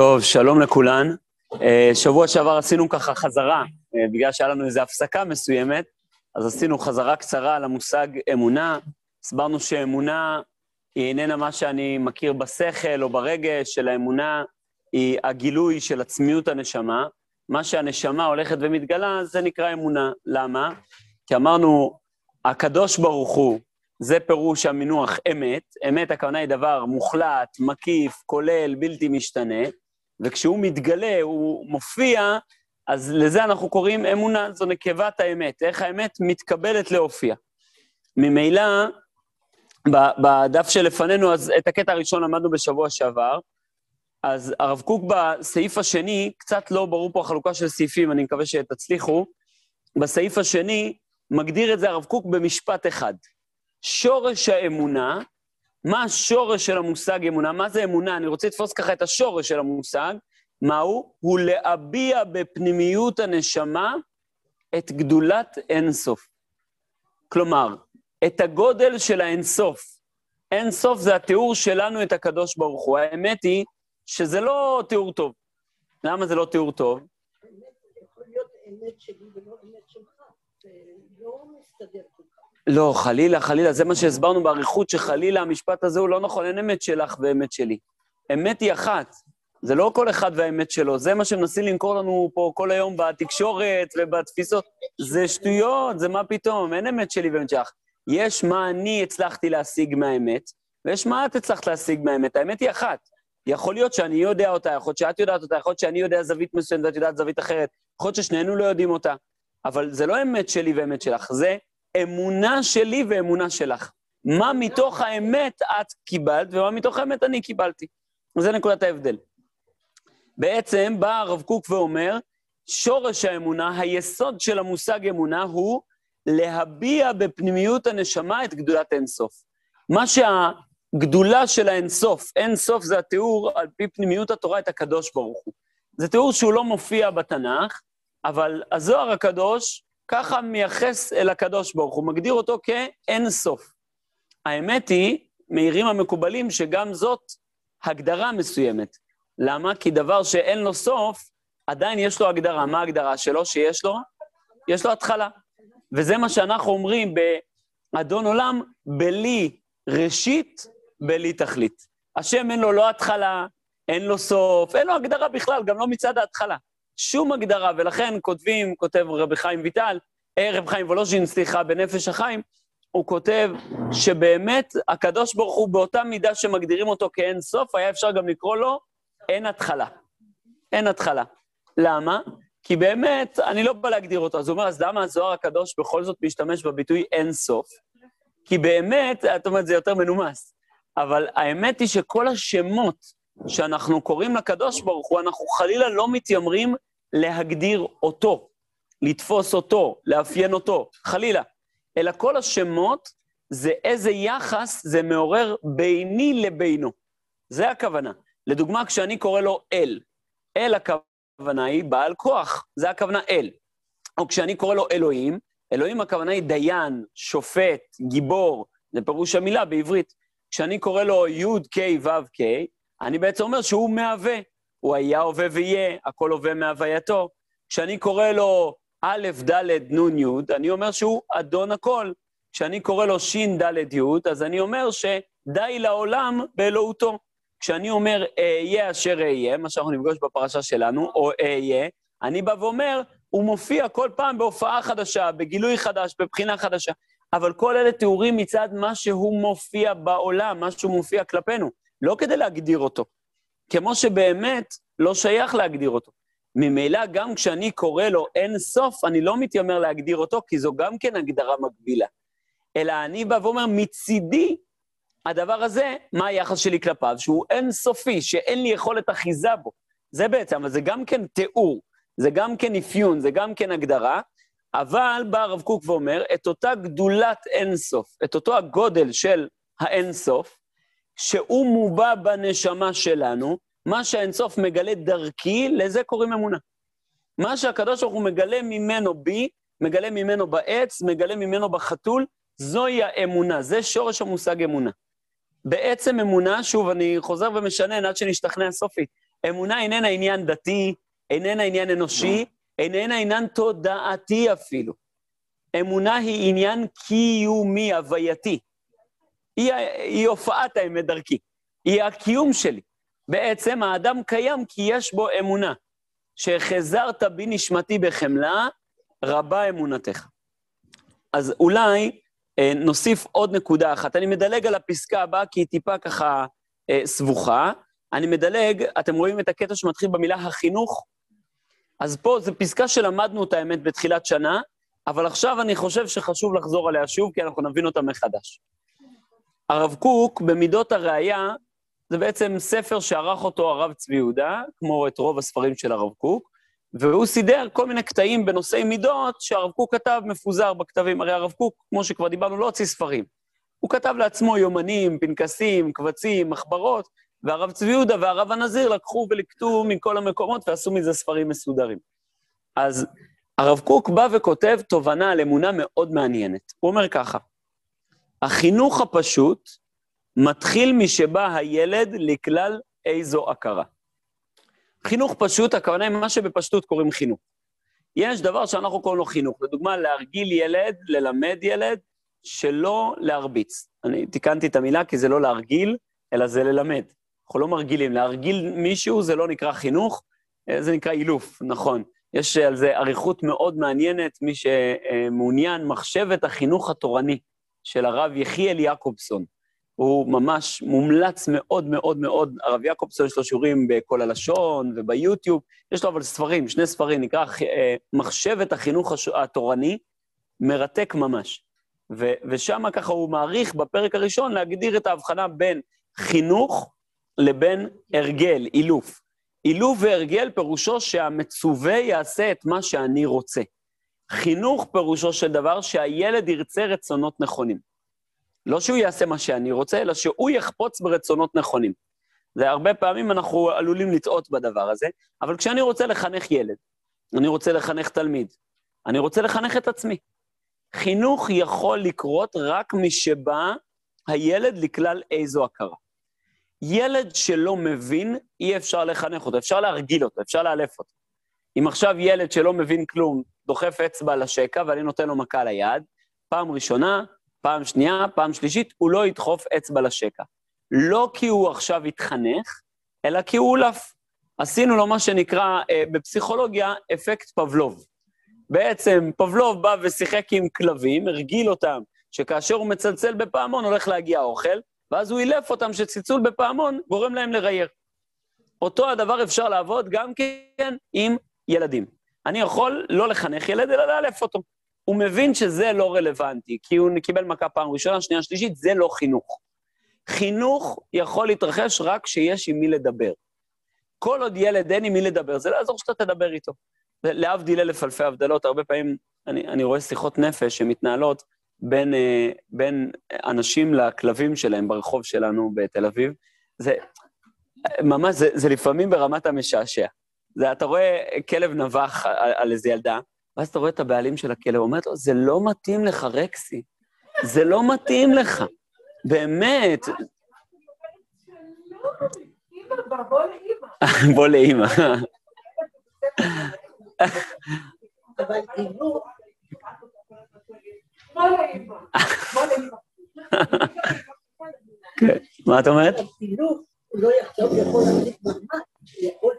טוב, שלום לכולן. שבוע שעבר עשינו ככה חזרה, בגלל שהיה לנו איזו הפסקה מסוימת, אז עשינו חזרה קצרה על המושג אמונה. הסברנו שאמונה היא איננה מה שאני מכיר בשכל או ברגש, של האמונה היא הגילוי של עצמיות הנשמה. מה שהנשמה הולכת ומתגלה, זה נקרא אמונה. למה? כי אמרנו, הקדוש ברוך הוא, זה פירוש המינוח אמת. אמת הכוונה היא דבר מוחלט, מקיף, כולל, בלתי משתנה, וכשהוא מתגלה, הוא מופיע, אז לזה אנחנו קוראים אמונה, זו נקבת האמת, איך האמת מתקבלת להופיע. ממילא, בדף שלפנינו, אז את הקטע הראשון למדנו בשבוע שעבר, אז הרב קוק בסעיף השני, קצת לא ברור פה החלוקה של סעיפים, אני מקווה שתצליחו, בסעיף השני מגדיר את זה הרב קוק במשפט אחד. שורש האמונה, מה השורש של המושג אמונה? מה זה אמונה? אני רוצה לתפוס ככה את השורש של המושג. מהו? הוא להביע בפנימיות הנשמה את גדולת אינסוף. כלומר, את הגודל של האינסוף. אינסוף זה התיאור שלנו את הקדוש ברוך הוא. האמת היא שזה לא תיאור טוב. למה זה לא תיאור טוב? האמת זה יכול להיות האמת שלי ולא האמת שלך. זה לא מסתדר כל כך. לא, חלילה, חלילה, זה מה שהסברנו בעריכות, שחלילה המשפט הזה הוא לא נכון, אין אמת שלך ואמת שלי. אמת היא אחת, זה לא כל אחד והאמת שלו, זה מה שמנסים למכור לנו פה כל היום בתקשורת ובתפיסות, זה שטויות, זה מה פתאום, אין אמת שלי ואמת שלך. יש מה אני הצלחתי להשיג מהאמת, ויש מה את הצלחת להשיג מהאמת, האמת היא אחת. יכול להיות שאני יודע אותה, יכול להיות שאת יודעת אותה, יכול להיות שאני יודע זווית מסוימת ואת יודעת זווית אחרת, יכול להיות ששנינו לא יודעים אותה, אבל זה לא אמת שלי ואמת שלך, זה אמונה שלי ואמונה שלך. מה מתוך האמת את קיבלת, ומה מתוך האמת אני קיבלתי. וזה נקודת ההבדל. בעצם בא הרב קוק ואומר, שורש האמונה, היסוד של המושג אמונה, הוא להביע בפנימיות הנשמה את גדולת אינסוף. מה שהגדולה של האינסוף, אינסוף זה התיאור על פי פנימיות התורה את הקדוש ברוך הוא. זה תיאור שהוא לא מופיע בתנ"ך, אבל הזוהר הקדוש, ככה מייחס אל הקדוש ברוך הוא, מגדיר אותו כאין סוף. האמת היא, מהירים המקובלים, שגם זאת הגדרה מסוימת. למה? כי דבר שאין לו סוף, עדיין יש לו הגדרה. מה ההגדרה שלו שיש לו? יש לו התחלה. וזה מה שאנחנו אומרים באדון עולם, בלי ראשית, בלי תכלית. השם אין לו לא התחלה, אין לו סוף, אין לו הגדרה בכלל, גם לא מצד ההתחלה. שום הגדרה, ולכן כותבים, כותב רבי חיים ויטל, רבי חיים וולוז'ין, סליחה, בנפש החיים, הוא כותב שבאמת הקדוש ברוך הוא באותה מידה שמגדירים אותו כאין סוף, היה אפשר גם לקרוא לו אין התחלה. אין התחלה. למה? כי באמת אני לא בא להגדיר אותו. אז הוא אומר, אז למה הזוהר הקדוש בכל זאת משתמש בביטוי אין סוף? כי באמת, את אומרת, זה יותר מנומס. אבל האמת היא שכל השמות שאנחנו קוראים לקדוש ברוך הוא, אנחנו חלילה לא מתיימרים להגדיר אותו, לתפוס אותו, לאפיין אותו, חלילה. אלא כל השמות, זה איזה יחס זה מעורר ביני לבינו. זה הכוונה. לדוגמה, כשאני קורא לו אל, אל הכוונה היא בעל כוח, זה הכוונה אל. או כשאני קורא לו אלוהים, אלוהים הכוונה היא דיין, שופט, גיבור, זה פירוש המילה בעברית. כשאני קורא לו י' כ' ו' כ', אני בעצם אומר שהוא מהווה, הוא היה הווה ויהיה, הכל הווה מהווייתו. כשאני קורא לו א' ד' נ' י', אני אומר שהוא אדון הכל. כשאני קורא לו ש' ד' י', אז אני אומר שדי לעולם באלוהותו. כשאני אומר אהיה אשר אהיה, מה שאנחנו נפגוש בפרשה שלנו, או אהיה, אני בא ואומר, הוא מופיע כל פעם בהופעה חדשה, בגילוי חדש, בבחינה חדשה. אבל כל אלה תיאורים מצד מה שהוא מופיע בעולם, מה שהוא מופיע כלפינו. לא כדי להגדיר אותו, כמו שבאמת לא שייך להגדיר אותו. ממילא גם כשאני קורא לו אין סוף, אני לא מתיימר להגדיר אותו, כי זו גם כן הגדרה מגבילה. אלא אני בא ואומר, מצידי הדבר הזה, מה היחס שלי כלפיו? שהוא אין סופי, שאין לי יכולת אחיזה בו. זה בעצם, אבל זה גם כן תיאור, זה גם כן אפיון, זה גם כן הגדרה, אבל בא הרב קוק ואומר, את אותה גדולת אין סוף, את אותו הגודל של האין סוף, שהוא מובע בנשמה שלנו, מה שהאינסוף מגלה דרכי, לזה קוראים אמונה. מה שהקדוש ברוך הוא מגלה ממנו בי, מגלה ממנו בעץ, מגלה ממנו בחתול, זוהי האמונה, זה שורש המושג אמונה. בעצם אמונה, שוב, אני חוזר ומשנן עד שנשתכנע סופית, אמונה איננה עניין דתי, איננה עניין אנושי, איננה עניין תודעתי אפילו. אמונה היא עניין קיומי, הווייתי. היא הופעת האמת דרכי. היא הקיום שלי. בעצם האדם קיים כי יש בו אמונה. שחזרת בי נשמתי בחמלה, רבה אמונתך. אז אולי נוסיף עוד נקודה אחת. אני מדלג על הפסקה הבאה, כי היא טיפה ככה סבוכה. אני מדלג, אתם רואים את הקטע שמתחיל במילה החינוך? אז פה זו פסקה שלמדנו את האמת בתחילת שנה, אבל עכשיו אני חושב שחשוב לחזור עליה שוב, כי אנחנו נבין אותה מחדש. הרב קוק, במידות הראייה, זה בעצם ספר שערך אותו הרב צבי יהודה, כמו את רוב הספרים של הרב קוק, והוא סידר כל מיני קטעים בנושאי מידות שהרב קוק כתב מפוזר בכתבים. הרי הרב קוק, כמו שכבר דיברנו, לא הוציא ספרים. הוא כתב לעצמו יומנים, פנקסים, קבצים, מחברות, והרב צבי יהודה והרב הנזיר לקחו ולקטו מכל המקומות ועשו מזה ספרים מסודרים. אז הרב קוק בא וכותב תובנה על אמונה מאוד מעניינת. הוא אומר ככה, החינוך הפשוט מתחיל משבא הילד לכלל איזו הכרה. חינוך פשוט, הכוונה היא מה שבפשטות קוראים חינוך. יש דבר שאנחנו קוראים לו חינוך, לדוגמה להרגיל ילד, ללמד ילד, שלא להרביץ. אני תיקנתי את המילה כי זה לא להרגיל, אלא זה ללמד. אנחנו לא מרגילים, להרגיל מישהו זה לא נקרא חינוך, זה נקרא אילוף, נכון. יש על זה עריכות מאוד מעניינת, מי שמעוניין מחשבת החינוך התורני של הרב יחזקאל יעקובסון. הוא ממש מומלץ מאוד מאוד מאוד, הרב יעקובסון יש לו שיעורים בכל הלשון וביוטיוב, יש לו אבל ספרים, שני ספרים, נקרא מחשבת החינוך התורני, מרתק ממש. ושם ככה הוא מעריך בפרק הראשון להגדיר את ההבחנה בין חינוך לבין הרגל, אילוף. אילוף והרגל פירושו שהמצווה יעשה את מה שאני רוצה. חינוך פירושו של דבר שהילד ירצה רצונות נכונים. לא שהוא יעשה מה שאני רוצה, אלא שהוא יחפוץ ברצונות נכונים. זה הרבה פעמים אנחנו עלולים לטעות בדבר הזה, אבל כשאני רוצה לחנך ילד, אני רוצה לחנך תלמיד, אני רוצה לחנך את עצמי. חינוך יכול לקרות רק משבא הילד לכלל איזו הכרה. ילד שלא מבין, אי אפשר לחנך אותו, אפשר להרגיל אותו, אפשר לאלף אותו. אם עכשיו ילד שלא מבין כלום, דוחף אצבע לשקע ואני נותן לו מכה ליד, פעם ראשונה, פעם שנייה, פעם שלישית, הוא לא ידחוף אצבע לשקע. לא כי הוא עכשיו התחנך, אלא כי הוא אולף. עשינו לו מה שנקרא בפסיכולוגיה אפקט פבלוב. בעצם פבלוב בא ושיחק עם כלבים, הרגיל אותם, שכאשר הוא מצלצל בפעמון הולך להגיע אוכל, ואז הוא אילף אותם שציצול בפעמון גורם להם לרייר. אותו הדבר אפשר לעבוד גם כן עם ילדים. אני יכול לא לחנך ילד, אלא לאלף אותו. הוא מבין שזה לא רלוונטי, כי הוא קיבל מכה פעם ראשונה, שנייה, שלישית, זה לא חינוך. חינוך יכול להתרחש רק כשיש עם מי לדבר. כל עוד ילד אין עם מי לדבר, זה לא יעזור שאתה תדבר איתו. להבדיל אלף אלפי הבדלות, הרבה פעמים אני רואה שיחות נפש שמתנהלות בין אנשים לכלבים שלהם ברחוב שלנו בתל אביב. זה ממש, זה לפעמים ברמת המשעשע. אתה רואה כלב נבח על איזו ילדה, ואז אתה רואה את הבעלים של הכלב, אומרת לו, זה לא מתאים לך, רקסי. זה לא מתאים לך. באמת. אמא, בוא לאמא. בוא לאמא. אבל תראו, בוא לאמא. בוא לאמא. כן, מה את אומרת? תראו, הוא לא יחשוב לכל המדיק ממש, יכול...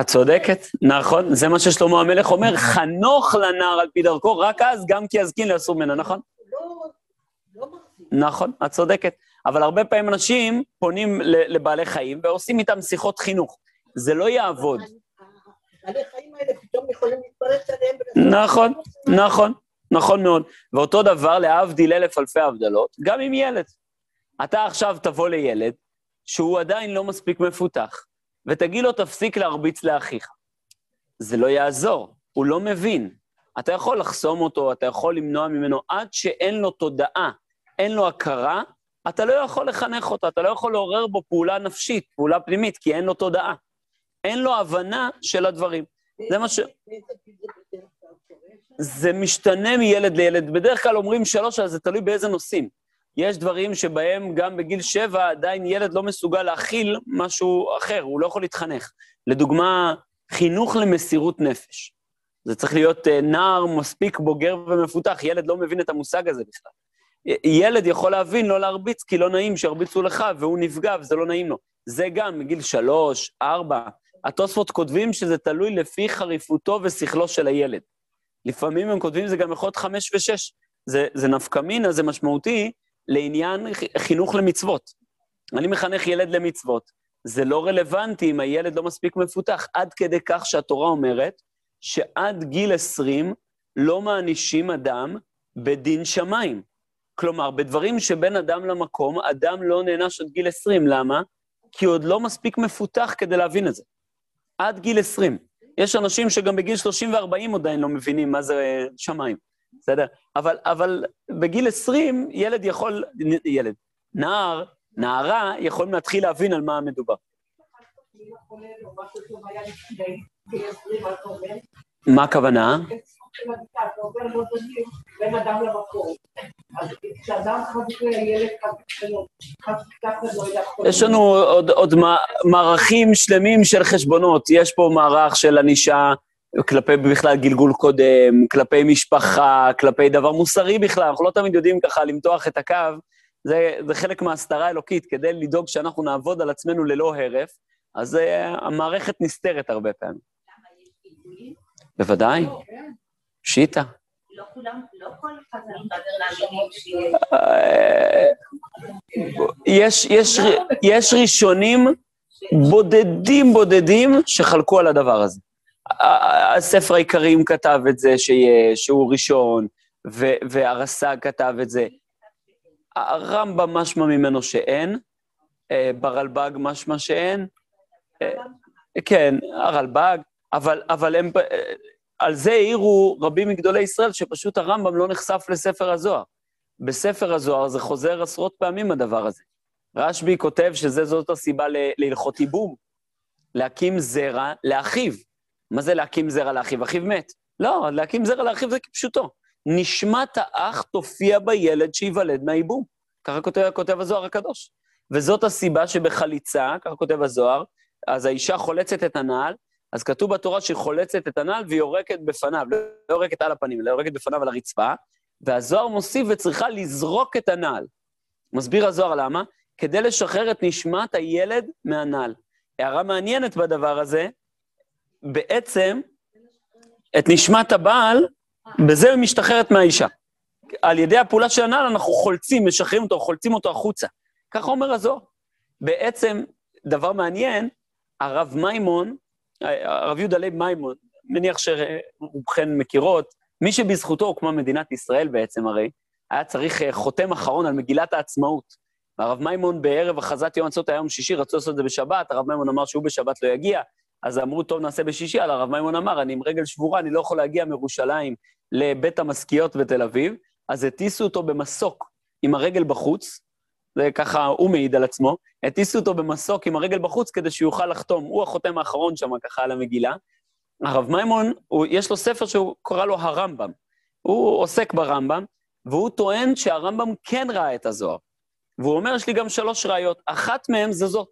את צודקת, נכון? זה מה ששלמה המלך אומר, חנוך לנער על פי דרכו, רק אז גם כי יזקין לאסור ממנה, נכון? לא מחזיק. נכון, את צודקת. אבל הרבה פעמים אנשים פונים לבעלי חיים ועושים איתם שיחות חינוך. זה לא יעבוד. בעלי חיים האלה פתאום יכולים להתפרץ עליהם. נכון, נכון, נכון מאוד. ואותו דבר להבדיל אלף אלפי הבדלות, גם עם ילד. אתה עכשיו תבוא לילד שהוא עדיין לא מספיק מפותח. ותגיד לו, תפסיק להרביץ לאחיך. זה לא יעזור, הוא לא מבין. אתה יכול לחסום אותו, אתה יכול למנוע ממנו, עד שאין לו תודעה, אין לו הכרה, אתה לא יכול לחנך אותו, אתה לא יכול לעורר בו פעולה נפשית, פעולה פנימית, כי אין לו תודעה. אין לו הבנה של הדברים. זה מה ש... זה משתנה מילד לילד. בדרך כלל אומרים 3, אז זה תלוי באיזה נושאים. יש דברים שבהם גם בגיל 7 עדיין ילד לא מסוגל להכיל משהו אחר, הוא לא יכול להתחנך. לדוגמה, חינוך למסירות נפש. זה צריך להיות נער מספיק בוגר ומפותח, ילד לא מבין את המושג הזה בכלל. ילד יכול להבין לא להרביץ, כי לא נעים שהרביצו לך, והוא נפגע וזה לא נעים לו. זה גם מגיל 3, 4. התוספות כותבים שזה תלוי לפי חריפותו ושכלו של הילד. לפעמים הם כותבים זה גם יכול להיות 5 ו-6. זה נפקמינה, זה משמעותי לעניין חינוך למצוות. אני מחנך ילד למצוות. זה לא רלוונטי אם הילד לא מספיק מפותח, עד כדי כך שהתורה אומרת שעד גיל 20 לא מענישים אדם בדין שמיים. כלומר, בדברים שבין אדם למקום, אדם לא נענש עד גיל 20. למה? כי עוד לא מספיק מפותח כדי להבין את זה. עד גיל 20. יש אנשים שגם בגיל 30 ו-40 עדיין לא מבינים מה זה שמיים. בסדר? אבל בגיל 20 נערה יכולים להתחיל להבין על מה מדובר. מה הכוונה? יש לנו עוד מערכים שלמים של חשבונות, יש פה מערך של ענישה כלפי בכלל גלגול קודם, כלפי משפחה, כלפי דבר מוסרי בכלל, אנחנו לא תמיד יודעים ככה למתוח את הקו, זה חלק מההסתרה האלוקית, כדי לדאוג שאנחנו נעבוד על עצמנו ללא הרף, אז המערכת נסתרת הרבה פעמים. למה יש גלגולים? בוודאי, שיטה. לא כולם, לא כל חזרים לדבר להשמות. יש ראשונים בודדים שחלקו על הדבר הזה. הספר העיקריים כתב את זה שהוא ראשון, והרס"ג כתב את זה. הרמב"ם משמע ממנו שאין, ברלב"ג משמע שאין, כן, הרלב"ג, אבל הם, על זה העירו רבים מגדולי ישראל, שפשוט הרמב"ם לא נחשף לספר הזוהר. בספר הזוהר זה חוזר עשרות פעמים הדבר הזה. רשב"י כותב שזאת הסיבה להלכות ייבום, להקים זרע לאחיו. מה זה להקים זרע לאחיו? אחיו מת. לא, להקים זרע לאחיו זה כפשוטו. נשמת האח תופיע בילד שיוולד מהייבום. ככה כותב הזוהר הקדוש. וזאת הסיבה שבחליצה, ככה כותב הזוהר, אז האישה חולצת את הנעל, אז כתוב בתורה שהיא חולצת את הנעל והיא יורקת בפניו, לא יורקת על הפנים, אלא יורקת בפניו על הרצפה, והזוהר מוסיף וצריכה לזרוק את הנעל. מסביר הזוהר למה? כדי לשחרר את נשמת הילד מהנעל. הערה מעניינת בדבר הזה, בעצם את נשמת הבעל, בזה היא משתחררת מהאישה. על ידי הפעולה של הנעל אנחנו חולצים, משחררים אותו, חולצים אותו החוצה. כך אומר הזוהר. בעצם, דבר מעניין, הרב מימון, הרב יהודה לייב מימון, מניח שרובכן מכירות, מי שבזכותו הוקמה מדינת ישראל בעצם הרי, היה צריך חותם אחרון על מגילת העצמאות. הרב מימון בערב החזת יום עצות היום שישי, רצו לעשות את זה בשבת, הרב מימון אמר שהוא בשבת לא יגיע, אז אמרו, טוב, נעשה בשישי, אבל הרב מימון אמר, אני עם רגל שבורה, אני לא יכול להגיע מירושלים לבית המשכיות בתל אביב, אז הטיסו אותו במסוק עם הרגל בחוץ, זה ככה, הוא מעיד על עצמו, הטיסו אותו במסוק עם הרגל בחוץ כדי שיוכל לחתום, הוא החותם האחרון שם ככה על המגילה. הרב מימון, יש לו ספר שהוא קורא לו הרמב"ם, הוא עוסק ברמב"ם, והוא טוען שהרמב"ם כן ראה את הזוהר, והוא אומר, יש לי גם 3 ראיות, אחת מהן זה זאת,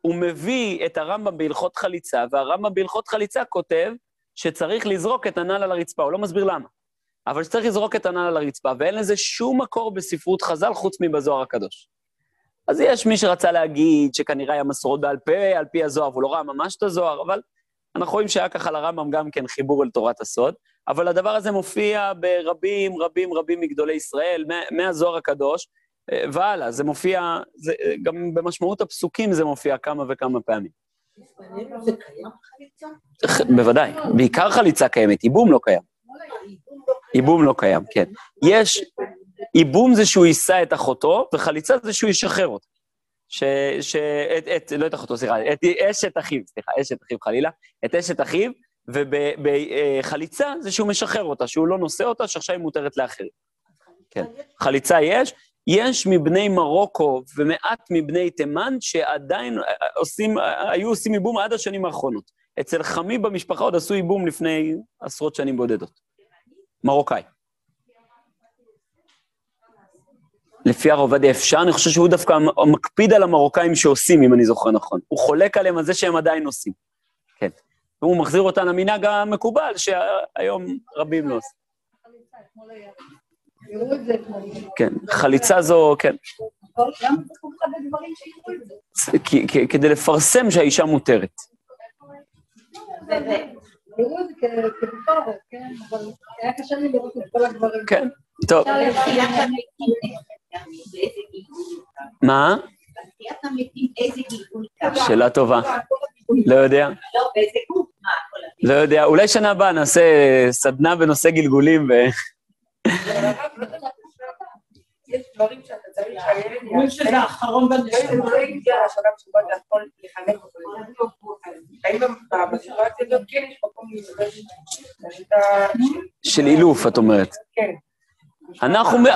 הוא מביא את הרמב"ם בהלכות חליצה, והרמב"ם בהלכות חליצה כותב שצריך לזרוק את הנעל על הרצפה, הוא לא מסביר למה, אבל שצריך לזרוק את הנעל על הרצפה, ואין לזה שום מקור בספרות חז"ל חוץ מבזוהר הקדוש. אז יש מי שרצה להגיד שכנראה היה מסורות בעל פה, על פי הזוהר, והוא לא ראה ממש את הזוהר, אבל אנחנו רואים שהיה ככה לרמב"ם גם כן חיבור אל תורת הסוד, אבל הדבר הזה מופיע ברבים רבים רבים מגדולי ישראל, מהזוהר הקדוש, והלאה, זה מופיע, זה, גם במשמעות הפסוקים זה מופיע כמה וכמה פעמים. זה קיים חליצה? בוודאי, בעיקר חליצה קיימת, ייבום לא קיים. ייבום לא קיים, כן. יש, ייבום זה שהוא יישא את אחותו, וחליצה זה שהוא ישחרר אותה. לא את אחותו, סליחה, את אשת אחיו, סליחה, אשת אחיו חלילה, את אשת אחיו, ובחליצה זה שהוא משחרר אותה, שהוא לא נושא אותה, שעכשיו היא מותרת לאחרים. כן, חליצה יש, יש מבני מרוקו ומעט מבני תימן שעדיין היו עושים ייבום עד השנים האחרונות. אצל חמי במשפחה עוד עשו ייבום לפני עשרות שנים בודדות. מרוקאי. לפי הרב עובדיה אפשר, אני חושב שהוא דווקא מקפיד על המרוקאים שעושים, אם אני זוכר נכון. הוא חולק עליהם על זה שהם עדיין עושים. כן. והוא מחזיר אותה למנהג המקובל, שהיום רבים לא עושים. כן, חליצה זו, כן. כדי לפרסם שהאישה מותרת. תראו את זה כבפורת, כן? אבל היה קשה לי לראות את כל הגברים. כן, טוב. מה? שאלה טובה. לא יודע. לא יודע. אולי שנה הבאה נעשה סדנה בנושא גלגולים ו... יש דברים שאתה צריך שהילד יעשה. שזה האחרון בנושא. הוא לא יגיע לשלב שבו אתה יכול לחנך אותו. האם בסיטואציה הזאת כן יש מקום להיזבש? של אילוף, את אומרת. כן.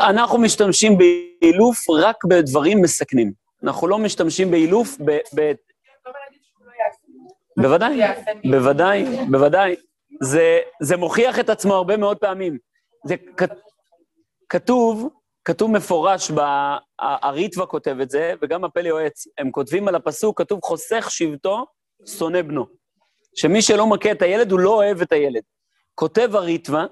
אנחנו משתמשים באילוף רק בדברים מסכנים. אנחנו לא משתמשים באילוף ב... בוודאי, בוודאי, בוודאי. זה מוכיח את עצמו הרבה מאוד פעמים. זה כתוב... כתוב מפורש, הריטווה כותב את זה, וגם הפלא יועץ, הם כותבים על הפסוק, כתוב חוסך שבטו, שונא בנו. שמי שלא מכה את הילד, הוא לא אוהב את הילד. כותב הריטווה,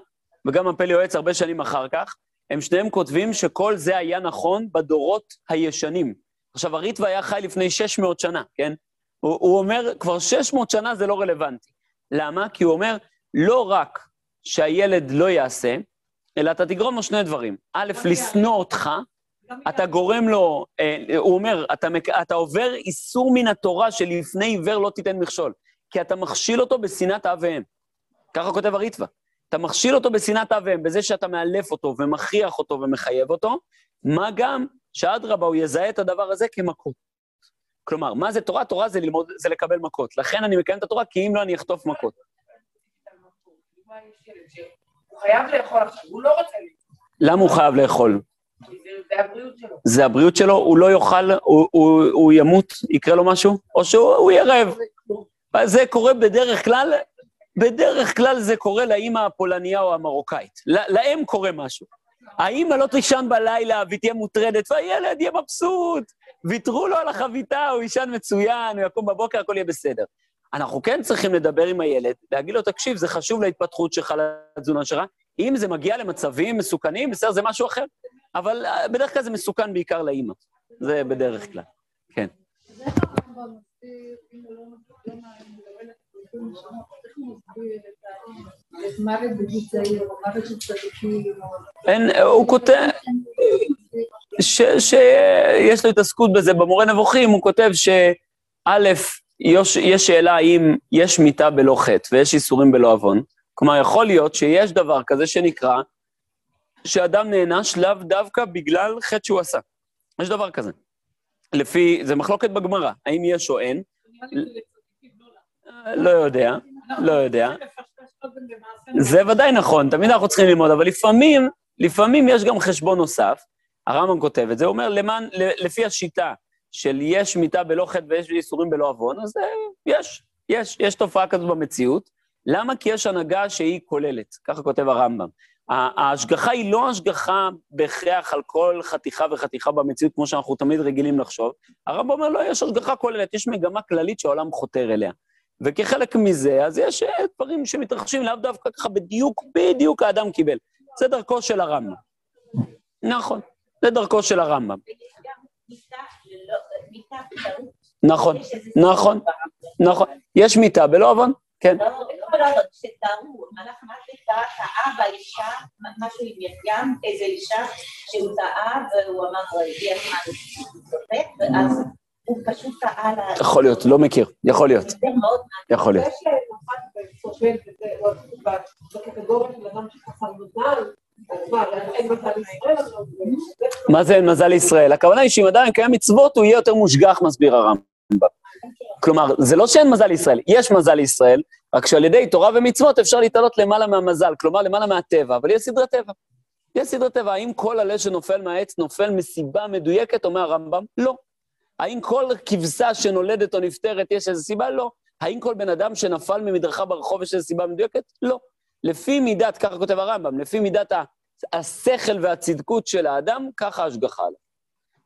וגם הפלא יועץ הרבה שנים אחר כך, הם שניהם כותבים שכל זה היה נכון בדורות הישנים. עכשיו, הריטווה היה חי לפני 600 שנה, כן? הוא אומר, כבר 600 שנה זה לא רלוונטי. למה? כי הוא אומר, לא רק שהילד לא יעשה, אלא אתה תגרום לו שני דברים. א', לשנוא אותך, אתה גורם לו, הוא אומר, אתה עובר איסור מן התורה שלפני עיוור לא תיתן מכשול, כי אתה מכשיל אותו בשנאת אב ואם. ככה כותב הריטווה. אתה מכשיל אותו בשנאת אב ואם, בזה שאתה מאלף אותו ומכריח אותו ומחייב אותו, מה גם שאדרבה הוא יזהה את הדבר הזה כמכות. כלומר, מה זה תורה? תורה זה ללמוד, זה לקבל מכות. לכן אני מקיים את התורה, כי אם לא אני אחטוף מכות. הוא חייב לאכול עכשיו, הוא לא רוצה לאכול. למה הוא חייב לאכול? זה הבריאות שלו. זה הבריאות שלו, הוא לא יאכל, הוא ימות, יקרה לו משהו? או שהוא ירב. זה קורה בדרך כלל, בדרך כלל זה קורה לאמא הפולניה או המרוקאית. להם קורה משהו. האמא לא תישן בלילה והיא תהיה מוטרדת, והילד יהיה מבסוט, ויתרו לו על החביתה, הוא ישן מצוין, הוא יקום בבוקר, הכל יהיה בסדר. אנחנו כן צריכים לדבר עם הילד, להגיד לו, תקשיב, זה חשוב להתפתחות שלך לתזונה שלך, אם זה מגיע למצבים מסוכנים, בסדר, זה משהו אחר, אבל בדרך כלל זה מסוכן בעיקר לאמא, זה בדרך כלל, כן. זה הרמב"ם מסביר, אם הוא לא מסביר, איך הוא מסביר את מוות בגזעיר, או מוות של צדיקים, הוא כותב, שיש לו התעסקות בזה, במורה נבוכים, הוא כותב שא', יש שאלה האם יש מיטה בלא חטא ויש איסורים בלא עוון. כלומר, יכול להיות שיש דבר כזה שנקרא שאדם נענש לאו דווקא בגלל חטא שהוא עשה. יש דבר כזה. לפי, זה מחלוקת בגמרא, האם יש או אין. לא יודע, לא יודע. זה ודאי נכון, תמיד אנחנו צריכים ללמוד, אבל לפעמים יש גם חשבון נוסף. הרמב"ם כותב את זה, הוא אומר, לפי השיטה, של יש מיטה בלא חטא ויש איסורים בלא עוון, אז יש תופעה כזו במציאות. למה? כי יש הנהגה שהיא כוללת, ככה כותב הרמב"ם. ההשגחה היא לא השגחה בהכרח על כל חתיכה וחתיכה במציאות, כמו שאנחנו תמיד רגילים לחשוב. הרמב"ם אומר, לא, יש השגחה כוללת, יש מגמה כללית שהעולם חותר אליה. וכחלק מזה, אז יש דברים שמתרחשים לאו דווקא ככה בדיוק האדם קיבל. זה דרכו של הרמב"ם. נכון, זה דרכו של הרמב"ם. נכון, נכון, נכון. יש מיטה בלא עוון, כן. לא, לא, לא, שתארו, אנחנו טעה באישה, משהו עם ים, איזו אישה שהוא טעה, והוא אמר, הגיע הזמן, ואז הוא פשוט טעה לה... יכול להיות, לא מכיר, יכול להיות. יכול להיות. יש להם חושבת את זה, או בקטגוריה של אדם שככה נודל, מה זה אין מזל לישראל? הכוונה היא שאם עדיין קיים מצוות, הוא יהיה יותר מושגח, מסביר הרמב"ם. כלומר, זה לא שאין מזל לישראל, יש מזל לישראל, רק שעל ידי תורה ומצוות אפשר להתעלות למעלה מהמזל, כלומר למעלה מהטבע, אבל יש סדרת טבע. יש סדרת טבע, האם כל עלה שנופל מהעץ נופל מסיבה מדויקת, אומר הרמב"ם? לא. האם כל כבשה שנולדת או נפטרת יש איזו סיבה? לא. האם כל בן אדם שנפל ממדרכה ברחוב יש איזו סיבה מדויקת? לא. לפי מידת, ככה כותב הרמב"ם, לפי מידת השכל והצדקות של האדם, ככה השגחה עליו.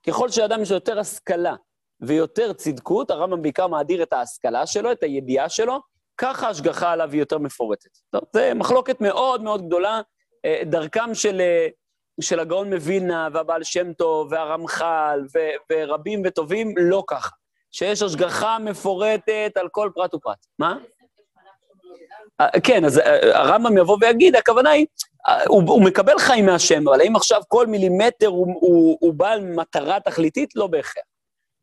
ככל שאדם יש לו יותר השכלה ויותר צדקות, הרמב"ם בעיקר מאדיר את ההשכלה שלו, את הידיעה שלו, ככה ההשגחה עליו היא יותר מפורטת. טוב, זה מחלוקת מאוד מאוד גדולה, דרכם של הגאון מווילנה והבעל שם טוב והרמח"ל ורבים וטובים, לא ככה. שיש השגחה מפורטת על כל פרט ופרט. מה? כן, אז הרמב"ם יבוא ויגיד, הכוונה היא, הוא מקבל חיים מהשם, אבל האם עכשיו כל מילימטר הוא בעל מטרה תכליתית? לא בהכרח.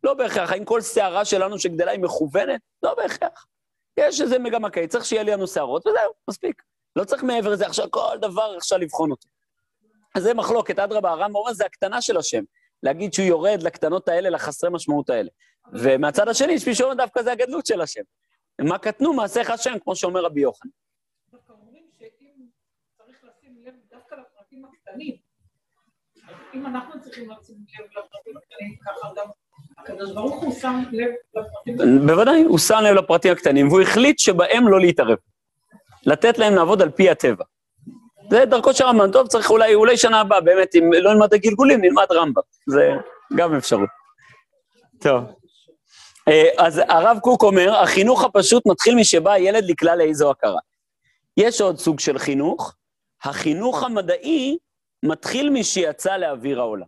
לא בהכרח. האם כל שערה שלנו שגדלה היא מכוונת? לא בהכרח. יש איזה מגמה קהי, צריך שיהיה לנו שערות, וזהו, מספיק. לא צריך מעבר לזה, עכשיו כל דבר עכשיו לבחון אותו. אז זה מחלוקת, אדרבה, הרמב"ם אומר, זה הקטנה של השם. להגיד שהוא יורד לקטנות האלה, לחסרי משמעות האלה. ומהצד השני, יש פישון דווקא זה הגדלות של השם. מה קטנו מעשיך השם, כמו שאומר רבי יוחנן. דווקא אומרים שאם צריך לשים לב דווקא לפרטים הקטנים, אם אנחנו צריכים לשים לב לפרטים הקטנים, ככה גם הקדוש ברוך הוא שם לב לפרטים הקטנים. בוודאי, הוא שם לב לפרטים הקטנים, והוא החליט שבהם לא להתערב. לתת להם לעבוד על פי הטבע. זה דרכו של רמב"ם, טוב, צריך אולי שנה הבאה, באמת, אם לא נלמד הגלגולים, נלמד רמב"ם. זה גם אפשרות. טוב. אז הרב קוק אומר, החינוך הפשוט מתחיל משבא הילד לכלל איזו הכרה. יש עוד סוג של חינוך, החינוך המדעי מתחיל משיצא לאוויר העולם.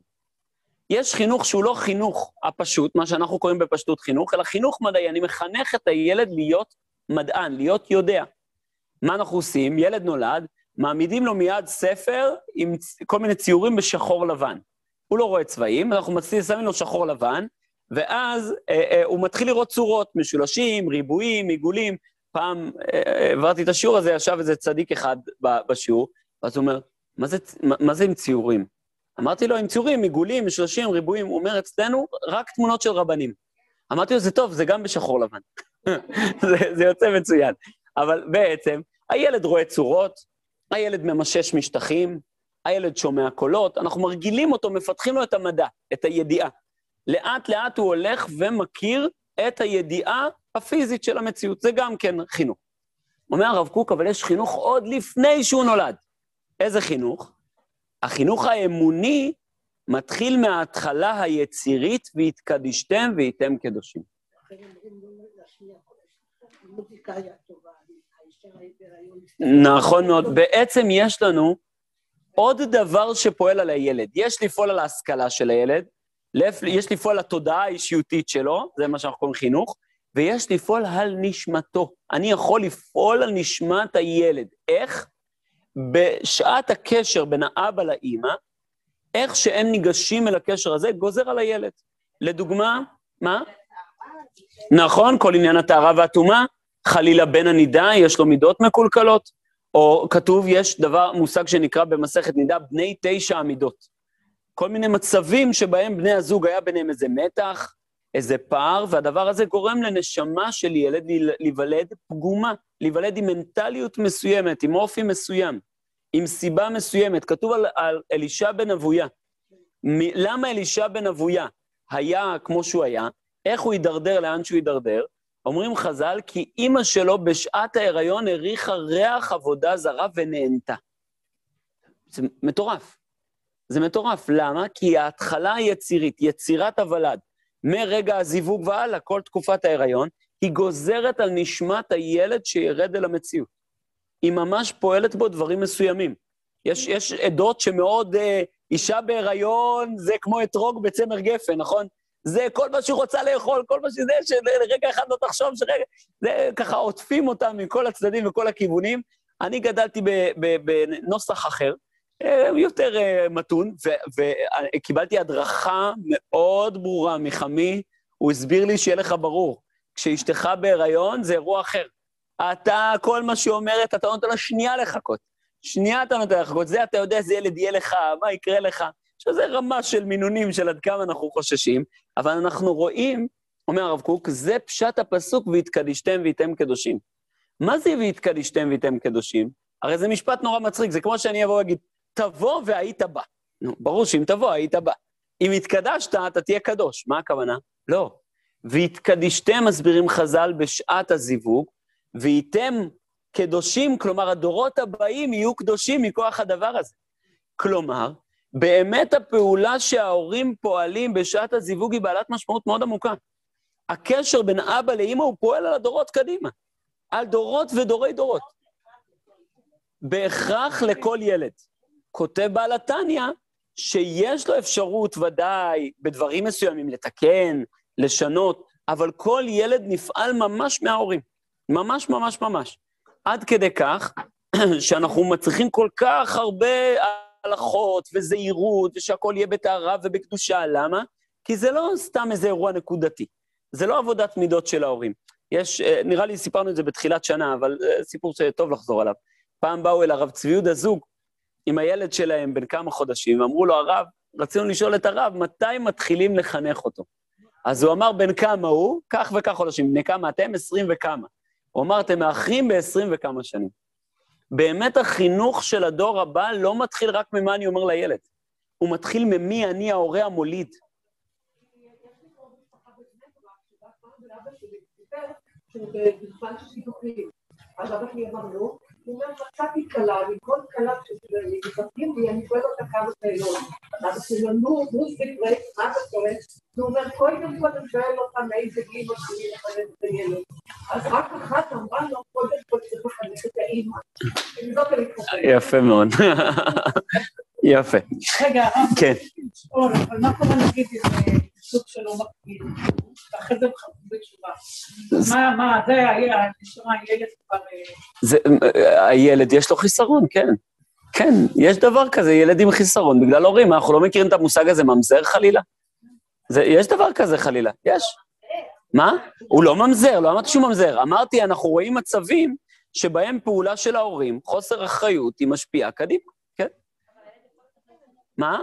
יש חינוך שהוא לא חינוך הפשוט, מה שאנחנו קוראים בפשטות חינוך, אלא חינוך מדעי, אני מחנך את הילד להיות מדען, להיות יודע. מה אנחנו עושים? ילד נולד, מעמידים לו מיד ספר עם כל מיני ציורים בשחור לבן. הוא לא רואה צבעים, אנחנו שמים לו שחור לבן, ואז הוא מתחיל לראות צורות, משולשים, ריבועים, עיגולים. פעם עברתי את השיעור הזה, ישב איזה צדיק אחד בשיעור, ואז הוא אומר, מה זה עם ציורים? אמרתי לו, עם ציורים, עיגולים, משולשים, ריבועים. הוא אומר, אצלנו רק תמונות של רבנים. אמרתי לו, זה טוב, זה גם בשחור לבן. זה יוצא מצוין. אבל בעצם, הילד רואה צורות, הילד ממשש משטחים, הילד שומע קולות, אנחנו מרגילים אותו, מפתחים לו את המדע, את הידיעה. לאט לאט הוא הולך ומכיר את הידיעה הפיזית של המציאות, זה גם כן חינוך. אומר הרב קוק, אבל יש חינוך עוד לפני שהוא נולד. איזה חינוך? החינוך האמוני מתחיל מההתחלה היצירית, והתקדישתם והייתם קדושים. נכון מאוד, בעצם יש לנו עוד דבר שפועל על הילד, יש לפעול על ההשכלה של הילד, יש לפעול על התודעה האישיותית שלו, זה מה שאנחנו קוראים חינוך, ויש לפעול על נשמתו. אני יכול לפעול על נשמת הילד. איך? בשעת הקשר בין האבא לאמא, איך שהם ניגשים אל הקשר הזה, גוזר על הילד. לדוגמה, מה? נכון, כל עניין הטהרה והטומאה, חלילה בן הנידה, יש לו מידות מקולקלות, או כתוב, יש דבר, מושג שנקרא במסכת נידה, בני 9 המידות. כל מיני מצבים שבהם בני הזוג היה ביניהם איזה מתח, איזה פער, והדבר הזה גורם לנשמה של ילד להיוולד פגומה, להיוולד עם מנטליות מסוימת, עם אופי מסוים, עם סיבה מסוימת. כתוב על אלישע בן אבויה. למה אלישע בן אבויה היה כמו שהוא היה? איך הוא יידרדר, לאן שהוא יידרדר? אומרים חז"ל, כי אמא שלו בשעת ההיריון הריחה ריח עבודה זרה ונהנתה. זה מטורף. זה מטורף. למה? כי ההתחלה היצירית, יצירת הוולד, מרגע הזיווג ועל, כל תקופת ההיריון, היא גוזרת על נשמת הילד שירד אל המציאות. היא ממש פועלת בו דברים מסוימים. יש עדות שמאוד, אישה בהיריון, זה כמו אתרוג בצמר גפן, נכון? זה כל מה שהיא רוצה לאכול, כל מה שזה, שרגע אחד לא תחשוב, שרגע... זה ככה עוטפים אותם מכל הצדדים וכל הכיוונים. אני גדלתי בנוסח אחר, יותר מתון, וקיבלתי הדרכה מאוד ברורה מחמי, הוא הסביר לי שיהיה לך ברור, כשאשתך בהיריון זה אירוע אחר. אתה, כל מה שאומרת, אתה נותן לה שנייה לחכות. שנייה אתה נותן לחכות, זה אתה יודע, זה ילד יהיה לך, מה יקרה לך? שזה רמה של מינונים של עד כמה אנחנו חוששים, אבל אנחנו רואים, אומר הרב קוק, זה פשט הפסוק, והתקדישתם והייתם קדושים. מה זה והתקדישתם והייתם קדושים? הרי זה משפט נורא מצחיק, זה כמו שאני אבוא להגיד, תבוא והיית בא. נו, ברור שאם תבוא, היית בא. אם התקדשת, אתה תהיה קדוש. מה הכוונה? לא. והתקדישתם, מסבירים חז"ל, בשעת הזיווג, והייתם קדושים, כלומר, הדורות הבאים יהיו קדושים מכוח הדבר הזה. כלומר, באמת הפעולה שההורים פועלים בשעת הזיווג היא בעלת משמעות מאוד עמוקה. הקשר בין אבא לאמא הוא פועל על הדורות קדימה, על דורות ודורי דורות. בהכרח לכל ילד. כותב בעל התניא שיש לו אפשרות ודאי בדברים מסוימים לתקן, לשנות, אבל כל ילד נפעל ממש מההורים. ממש ממש ממש. עד כדי כך שאנחנו מצריכים כל כך הרבה הלכות וזהירות, ושהכל יהיה בטהרה ובקדושה. למה? כי זה לא סתם איזה אירוע נקודתי. זה לא עבודת מידות של ההורים. יש, נראה לי סיפרנו את זה בתחילת שנה, אבל סיפור שטוב לחזור עליו. פעם באו אל הרב צבי יהודה זוג עם הילד שלהם בן כמה חודשים, ואמרו לו, הרב, רצינו לשאול את הרב, מתי מתחילים לחנך אותו? אז הוא אמר, בן כמה הוא? כך וכך חודשים, בני כמה אתם? 20 וכמה. הוא אמר, אתם מאחרים ב20 וכמה שנים. באמת החינוך של הדור הבא לא מתחיל רק ממה אני אומר לילד, הוא מתחיל ממי אני ההורה המוליד. שבזמן ששיתופים, אז אבא שלי אמר לו, הוא אומר, מצאתי קלה, מכל קלה שתפקים לי, אני שואל אותה כמה שאלות. אבא שלי אמר, נו, ספרי, מה אתה שואל? הוא אומר, קודם שואל אותה, מאיזה גיל מתחילים לחנך את הילד. אז רק אחת אמרה לו, קודם כל צריך לחנך את האמא. זאת הלכותה. יפה מאוד. יפה. רגע, כן. אבל מה קורה נגיד עם סוג שלא מקביל? ואחרי זה מחפשים בתשובה. מה, זה הילד כבר... הילד יש לו חיסרון, כן. כן, יש דבר כזה, ילד עם חיסרון, בגלל הורים, אנחנו לא מכירים את המושג הזה, ממזר חלילה. יש דבר כזה חלילה, יש. מה? הוא לא ממזר, לא אמרתי שהוא ממזר. אמרתי, אנחנו רואים מצבים שבהם פעולה של ההורים, חוסר אחריות, היא משפיעה קדימה. מה?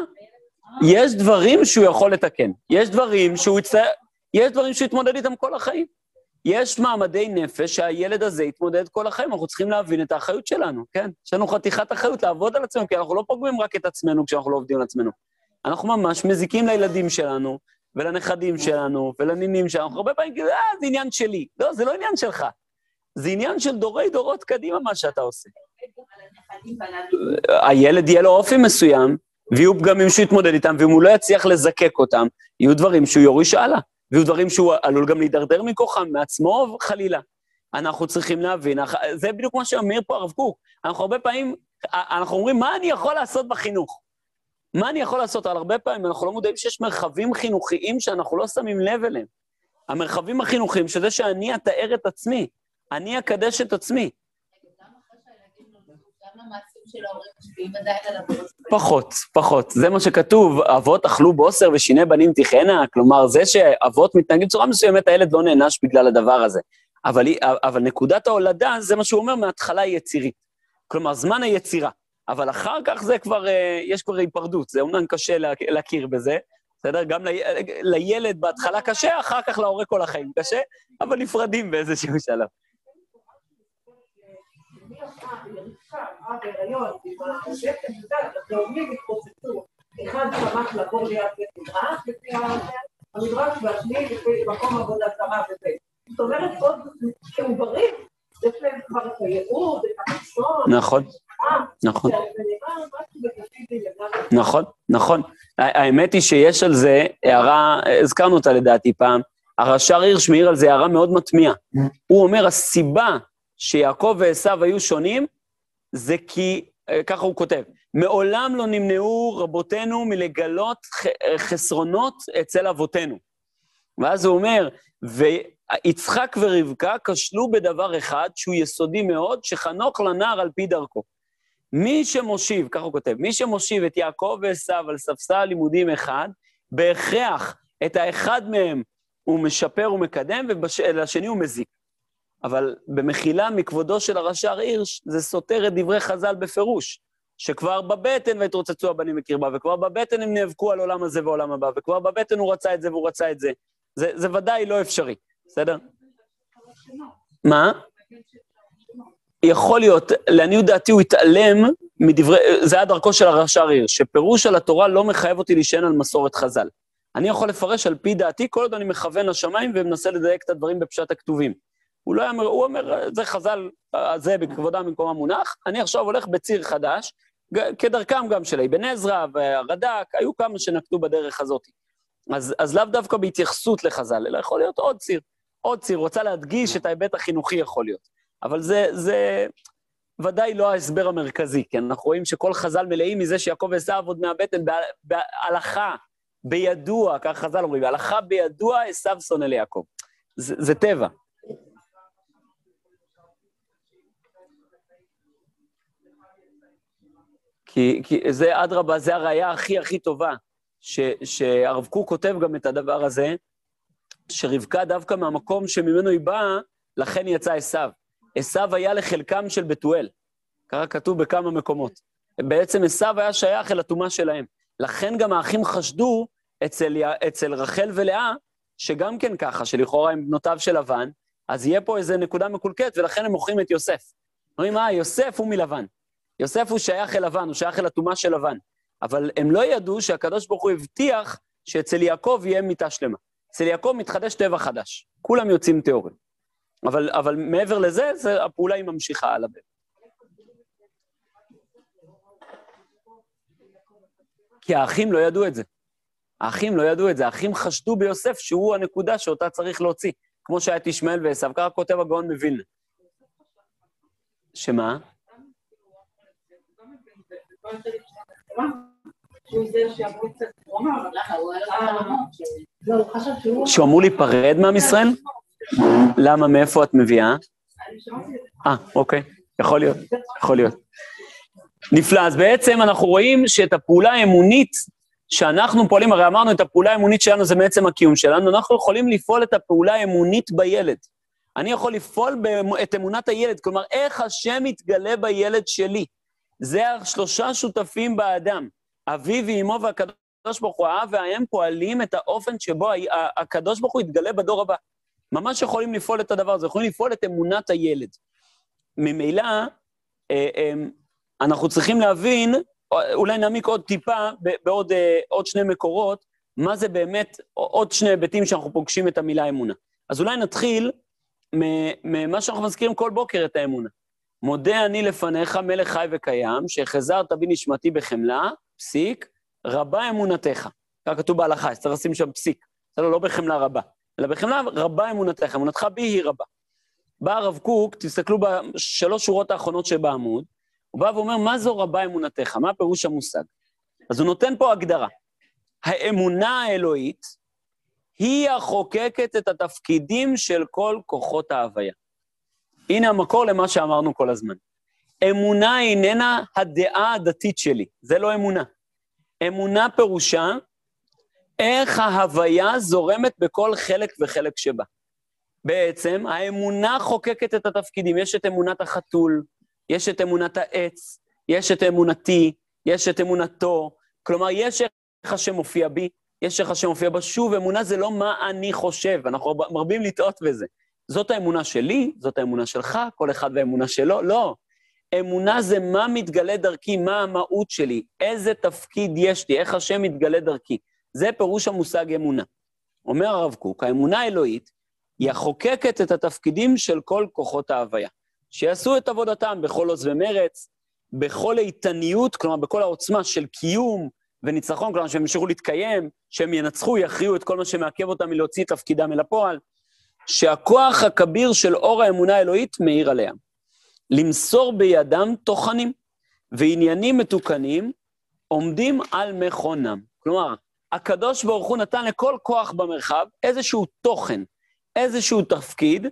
יש דברים שהוא יכול לתקן. יש דברים שהוא יתמודד איתם כל החיים. יש מעמדי נפש שהילד הזה יתמודד כל החיים. אנחנו צריכים להבין את האחריות שלנו, כן? יש לנו חתיכת אחריות לעבוד על עצמנו, כי אנחנו לא פוגמים רק את עצמנו כשאנחנו לא עובדים על עצמנו. אנחנו ממש מזיקים לילדים שלנו, ולנכדים שלנו, ולנינים שלנו. הרבה פעמים כאילו, זה עניין שלי. לא, זה לא עניין שלך. זה עניין של דורי דורות קדימה מה שאתה עושה. הילד יהיה לו אופי מסוים, ויהיו פגמים שהוא יתמודד איתם, ואם הוא לא יצליח לזקק אותם, יהיו דברים שהוא יוריש הלאה, ויהיו דברים שהוא עלול גם להידרדר מכוחם, מעצמו חלילה. אנחנו צריכים להבין, זה בדיוק מה שאומר פה הרב קוק. אנחנו הרבה פעמים, אנחנו אומרים, מה אני יכול לעשות בחינוך? מה אני יכול לעשות? על הרבה פעמים אנחנו לא מודעים שיש מרחבים חינוכיים שאנחנו לא שמים לב אליהם. המרחבים החינוכיים, שזה שאני אתאר את עצמי, אני אקדש את עצמי. פחות, פחות. זה מה שכתוב, אבות אכלו בוסר ושיני בנים תיכנה, כלומר זה שאבות מתנהגים בצורה מסוימת, הילד לא נענש בגלל הדבר הזה. אבל נקודת ההולדה, זה מה שהוא אומר, מההתחלה היא יצירית. כלומר, זמן היצירה. אבל אחר כך זה כבר, יש כבר היפרדות, זה אומנם קשה להכיר בזה, בסדר? גם לילד בהתחלה קשה, אחר כך להורה כל החיים קשה, אבל נפרדים באיזשהו שלב. בהיריון, ובשפת נדלת, התאומים התפוצצו, אחד שמח לבוא ליד במדרש, לפי המדרש והשני, לפי מקום עבודה זרה וזה. זאת אומרת, עוד כעוברים, יש להם כבר את הייעוד, את המסון. נכון, נכון. ונראה משהו בגפידי לגמרי. נכון, נכון. האמת היא שיש על זה הערה, הזכרנו אותה לדעתי פעם, הרש"ר הירש מעיר על זה הערה מאוד מטמיעה. הוא אומר, הסיבה שיעקב ועשיו היו שונים, זה כי, ככה הוא כותב, מעולם לא נמנעו רבותינו מלגלות חסרונות אצל אבותינו. ואז הוא אומר, ויצחק ורבקה כשלו בדבר אחד שהוא יסודי מאוד, שחנוך לנער על פי דרכו. מי שמושיב, ככה הוא כותב, מי שמושיב את יעקב ועשיו על ספסל לימודים אחד, בהכרח את האחד מהם הוא משפר ומקדם, ולשני הוא מזיק. אבל במחילה מכבודו של הרש"ר הירש, זה סותר את דברי חז"ל בפירוש, שכבר בבטן והתרוצצו הבנים בקרבה, וכבר בבטן הם נאבקו על עולם הזה ועולם הבא, וכבר בבטן הוא רצה את זה והוא רצה את זה. זה ודאי לא אפשרי, בסדר? מה? יכול להיות, לעניות דעתי הוא התעלם מדברי, זה הדרכו של הרש"ר הירש, שפירוש על התורה לא מחייב אותי להישען על מסורת חז"ל. אני יכול לפרש על פי דעתי, כל עוד אני מכוון לשמיים ומנסה לדייק את הדברים בפשט הכתובים. הוא אומר, זה חז"ל, זה בכבודם במקום המונח, אני עכשיו הולך בציר חדש, כדרכם גם של אבן עזרא והרד"ק, היו כמה שנקטו בדרך הזאת. אז לאו דווקא בהתייחסות לחז"ל, אלא יכול להיות עוד ציר. עוד ציר, רוצה להדגיש את ההיבט החינוכי יכול להיות. אבל זה ודאי לא ההסבר המרכזי, כי אנחנו רואים שכל חז"ל מלאים מזה שיעקב עשיו עוד מהבטן בהלכה, בידוע, כך חז"ל אומרים, בהלכה בידוע עשיו שונא ליעקב. זה טבע. כי זה אדרבה, זה הראייה הכי טובה, שהרב קוק כותב גם את הדבר הזה, שרבקה דווקא מהמקום שממנו היא באה, לכן יצא עשיו. עשיו היה לחלקם של בתואל, ככה כתוב בכמה מקומות. בעצם עשיו היה שייך אל התומה שלהם. לכן גם האחים חשדו אצל רחל ולאה, שגם כן ככה, שלכאורה הם בנותיו של לבן, אז יהיה פה איזו נקודה מקולקת, ולכן הם מוכרים את יוסף. אומרים, יוסף הוא מלבן. יוסף הוא שייך אל לבן, הוא שייך אל התומה של לבן. אבל הם לא ידעו שהקדוש ברוך הוא הבטיח שאצל יעקב יהיה מיטה שלמה. אצל יעקב מתחדש טבע חדש. כולם יוצאים תיאוריה. אבל מעבר לזה, הפעולה היא ממשיכה על הבן. כי האחים לא ידעו את זה. האחים לא ידעו את זה. האחים חשדו ביוסף שהוא הנקודה שאותה צריך להוציא. כמו שהיה תשמעאל ועשיו. ככה כותב הגאון מווילנה. שמה? שהוא אמור להיפרד מעם ישראל? למה, מאיפה את מביאה? אוקיי, יכול להיות, יכול להיות. נפלא, אז בעצם אנחנו רואים שאת הפעולה האמונית שאנחנו פועלים, הרי אמרנו את הפעולה האמונית שלנו זה בעצם הקיום שלנו, אנחנו יכולים לפעול את הפעולה האמונית בילד. אני יכול לפעול את אמונת הילד, כלומר איך השם יתגלה בילד שלי. זה שלושה שותפים באדם, אביו ואמו והקדוש ברוך הוא, האב והאם פועלים את האופן שבו הקדוש ברוך הוא יתגלה בדור הבא. ממש יכולים לפעול את הדבר הזה, יכולים לפעול את אמונת הילד. ממילא, אנחנו צריכים להבין, אולי נעמיק עוד טיפה, בעוד שני מקורות, מה זה באמת עוד שני היבטים שאנחנו פוגשים את המילה אמונה. אז אולי נתחיל ממה שאנחנו מזכירים כל בוקר את האמונה. מודה אני לפניך מלך חי וקיים, שהחזרת בי נשמתי בחמלה, פסיק, רבה אמונתך. כך כתוב בהלכה, צריך לשים שם פסיק. לא בחמלה רבה, אלא בחמלה רבה אמונתך, אמונתך בי היא רבה. בא הרב קוק, תסתכלו בשלוש שורות האחרונות שבעמוד, הוא בא ואומר, מה זו רבה אמונתך? מה הפירוש המושג? אז הוא נותן פה הגדרה. האמונה האלוהית היא החוקקת את התפקידים של כל כוחות ההוויה. הנה המקור למה שאמרנו כל הזמן. אמונה איננה הדעה הדתית שלי, זה לא אמונה. אמונה פירושה איך ההוויה זורמת בכל חלק וחלק שבה. בעצם האמונה חוקקת את התפקידים, יש את אמונת החתול, יש את אמונת העץ, יש את אמונתי, יש את אמונתו, כלומר יש איך השם מופיע בי, יש איך השם מופיע בה. שוב, אמונה זה לא מה אני חושב, אנחנו מרבים לטעות בזה. זאת האמונה שלי, זאת האמונה שלך, כל אחד והאמונה שלו, לא. אמונה זה מה מתגלה דרכי, מה המהות שלי, איזה תפקיד יש לי, איך השם מתגלה דרכי. זה פירוש המושג אמונה. אומר הרב קוק, האמונה האלוהית היא החוקקת את התפקידים של כל כוחות ההוויה, שיעשו את עבודתם בכל עוז ומרץ, בכל איתניות, כלומר בכל העוצמה של קיום וניצחון, כלומר שהם ימשיכו להתקיים, שהם ינצחו, יכריעו את כל מה שמעכב אותם מלהוציא תפקידם אל הפועל, שהכוח הכביר של אור האמונה האלוהית מאיר עליהם. למסור בידם תוכנים, ועניינים מתוקנים עומדים על מכונם. כלומר, הקדוש ברוך הוא נתן לכל כוח במרחב איזשהו תוכן, איזשהו תפקיד,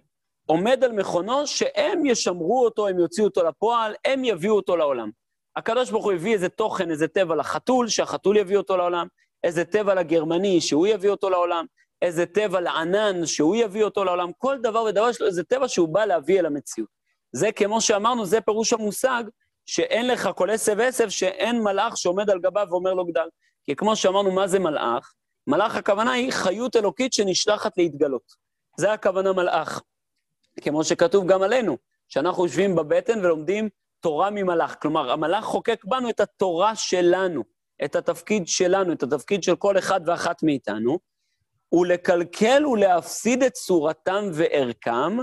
עומד על מכונו שהם ישמרו אותו, הם יוציאו אותו לפועל, הם יביאו אותו לעולם. הקדוש ברוך הוא הביא איזה תוכן, איזה טבע לחתול, שהחתול יביא אותו לעולם, איזה טבע לגרמני, שהוא יביא אותו לעולם, איזה טבע לענן שהוא יביא אותו לעולם, כל דבר ודבר שלו, איזה טבע שהוא בא להביא אל המציאות. זה כמו שאמרנו, זה פירוש המושג, שאין לך כל עשב ועשב, שאין מלאך שעומד על גביו ואומר לו גדל. כי כמו שאמרנו, מה זה מלאך? מלאך הכוונה היא חיות אלוקית שנשלחת להתגלות. זה הכוונה מלאך. כמו שכתוב גם עלינו, שאנחנו יושבים בבטן ולומדים תורה ממלאך. כלומר, המלאך חוקק בנו את התורה שלנו, את התפקיד שלנו, את התפקיד של כל אחד ואחת מאיתנו. ולקלקל ולהפסיד את צורתם וערכם,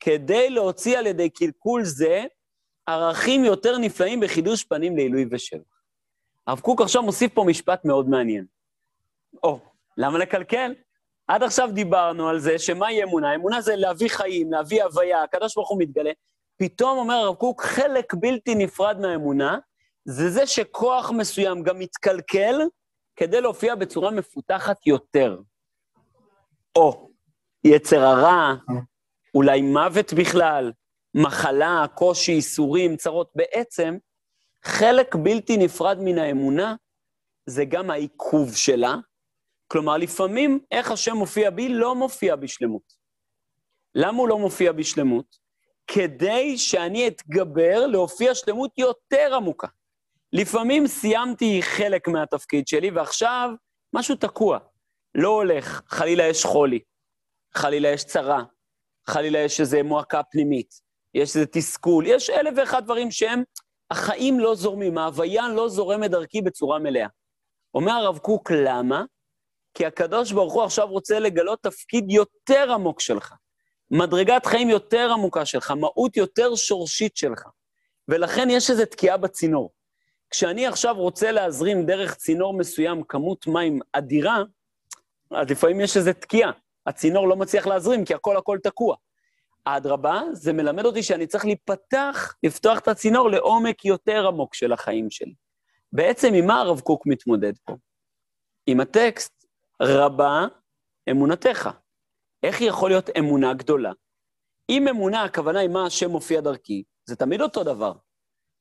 כדי להוציא על ידי קלקול זה ערכים יותר נפלאים בחידוש פנים לעילוי ושבח. הרב קוק עכשיו מוסיף פה משפט מאוד מעניין. למה לקלקל? עד עכשיו דיברנו על זה שמה היא אמונה? אמונה זה להביא חיים, להביא הוויה, הקדוש ברוך הוא מתגלה. פתאום אומר הרב קוק, חלק בלתי נפרד מהאמונה, זה שכוח מסוים גם מתקלקל, כדי להופיע בצורה מפותחת יותר. יצר הרע, אולי מוות בכלל, מחלה, קושי, איסורים, צרות. בעצם, חלק בלתי נפרד מן האמונה, זה גם העיכוב שלה. כלומר, לפעמים איך השם מופיע בי לא מופיע בשלמות. למה הוא לא מופיע בשלמות? כדי שאני אתגבר להופיע שלמות יותר עמוקה. לפעמים סיימתי חלק מהתפקיד שלי, ועכשיו משהו תקוע. לא הולך, חלילה יש חולי, חלילה יש צרה, חלילה יש איזו מועקה פנימית, יש איזה תסכול, יש אלף ואחד דברים שהם, החיים לא זורמים, ההוויה לא זורמת דרכי בצורה מלאה. אומר הרב קוק, למה? כי הקדוש ברוך הוא עכשיו רוצה לגלות תפקיד יותר עמוק שלך, מדרגת חיים יותר עמוקה שלך, מהות יותר שורשית שלך, ולכן יש איזו תקיעה בצינור. כשאני עכשיו רוצה להזרים דרך צינור מסוים כמות מים אדירה, אז לפעמים יש איזו תקיעה, הצינור לא מצליח להזרים, כי הכל תקוע. האדרבה, זה מלמד אותי שאני צריך לפתוח את הצינור לעומק יותר עמוק של החיים שלי. בעצם, עם מה הרב קוק מתמודד פה? עם הטקסט, רבה אמונתך. איך יכול להיות אמונה גדולה? אם אמונה, הכוונה היא מה השם מופיע דרכי, זה תמיד אותו דבר.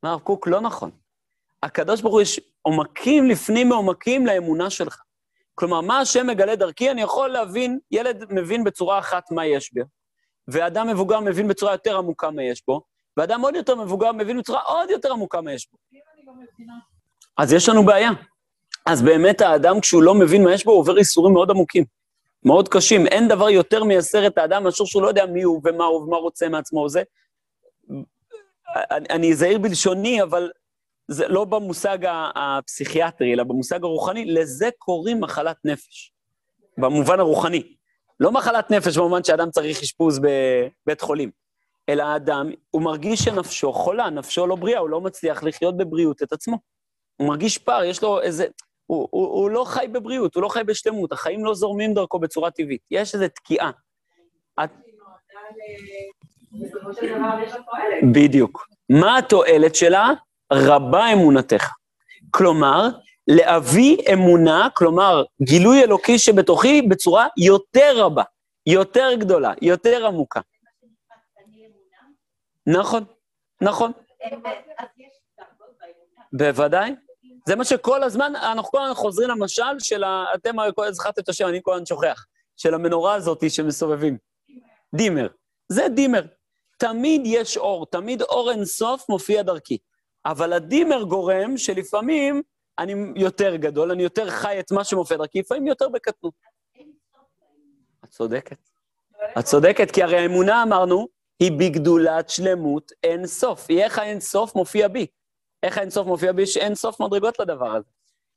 מה הרב קוק? לא נכון. הקדוש ברוך הוא יש עומקים לפנים מעומקים לאמונה שלך. כלומר, מה השם מגלה דרכי, אני יכול להבין, ילד מבין בצורה אחת מה יש בו, ואדם מבוגר מבין בצורה יותר עמוקה מה יש בו, ואדם עוד יותר מבוגר מבין בצורה עוד יותר עמוקה מה יש בו. אז יש לנו בעיה. אז באמת האדם, כשהוא לא מבין מה יש בו, הוא עובר איסורים מאוד עמוקים, מאוד קשים. אין דבר יותר מייסר את האדם, מאשר שהוא לא יודע מי הוא ומה הוא ומה רוצה מעצמו. זה, אני זהיר בלשוני, אבל זה לא במושג הפסיכיאטרי, אלא במושג הרוחני, לזה קוראים מחלת נפש, במובן הרוחני. לא מחלת נפש במובן שאדם צריך אשפוז בבית חולים, אלא האדם, הוא מרגיש שנפשו חולה, נפשו לא בריאה, הוא לא מצליח לחיות בבריאות את עצמו. הוא מרגיש פער, יש לו איזה, הוא לא חי בבריאות, הוא לא חי בשלמות, החיים לא זורמים דרכו בצורה טבעית, יש איזו תקיעה. בדיוק. מה התועלת שלה? רבה אמונתך. כלומר, להביא אמונה, כלומר, גילוי אלוקי שבתוכי בצורה יותר רבה, יותר גדולה, יותר עמוקה. נכון, נכון. בוודאי. זה מה שכל הזמן, אנחנו כל הזמן חוזרים למשל של, אתם זכרתם את השם, אני כל הזמן שוכח, של המנורה הזאת שמסובבים. דימר. זה דימר. תמיד יש אור, תמיד אור אינסוף מופיע דרכי. אבל הדימר גורם שלפעמים אני יותר גדול, אני יותר חי את מה שמופיע דרכי, לפעמים יותר בקטנות. את צודקת. את צודקת, כי הרי האמונה, אמרנו, היא בגדולת שלמות אין סוף. היא איך האין סוף מופיע בי. איך האין סוף מופיע בי? שאין סוף מדרגות לדבר הזה.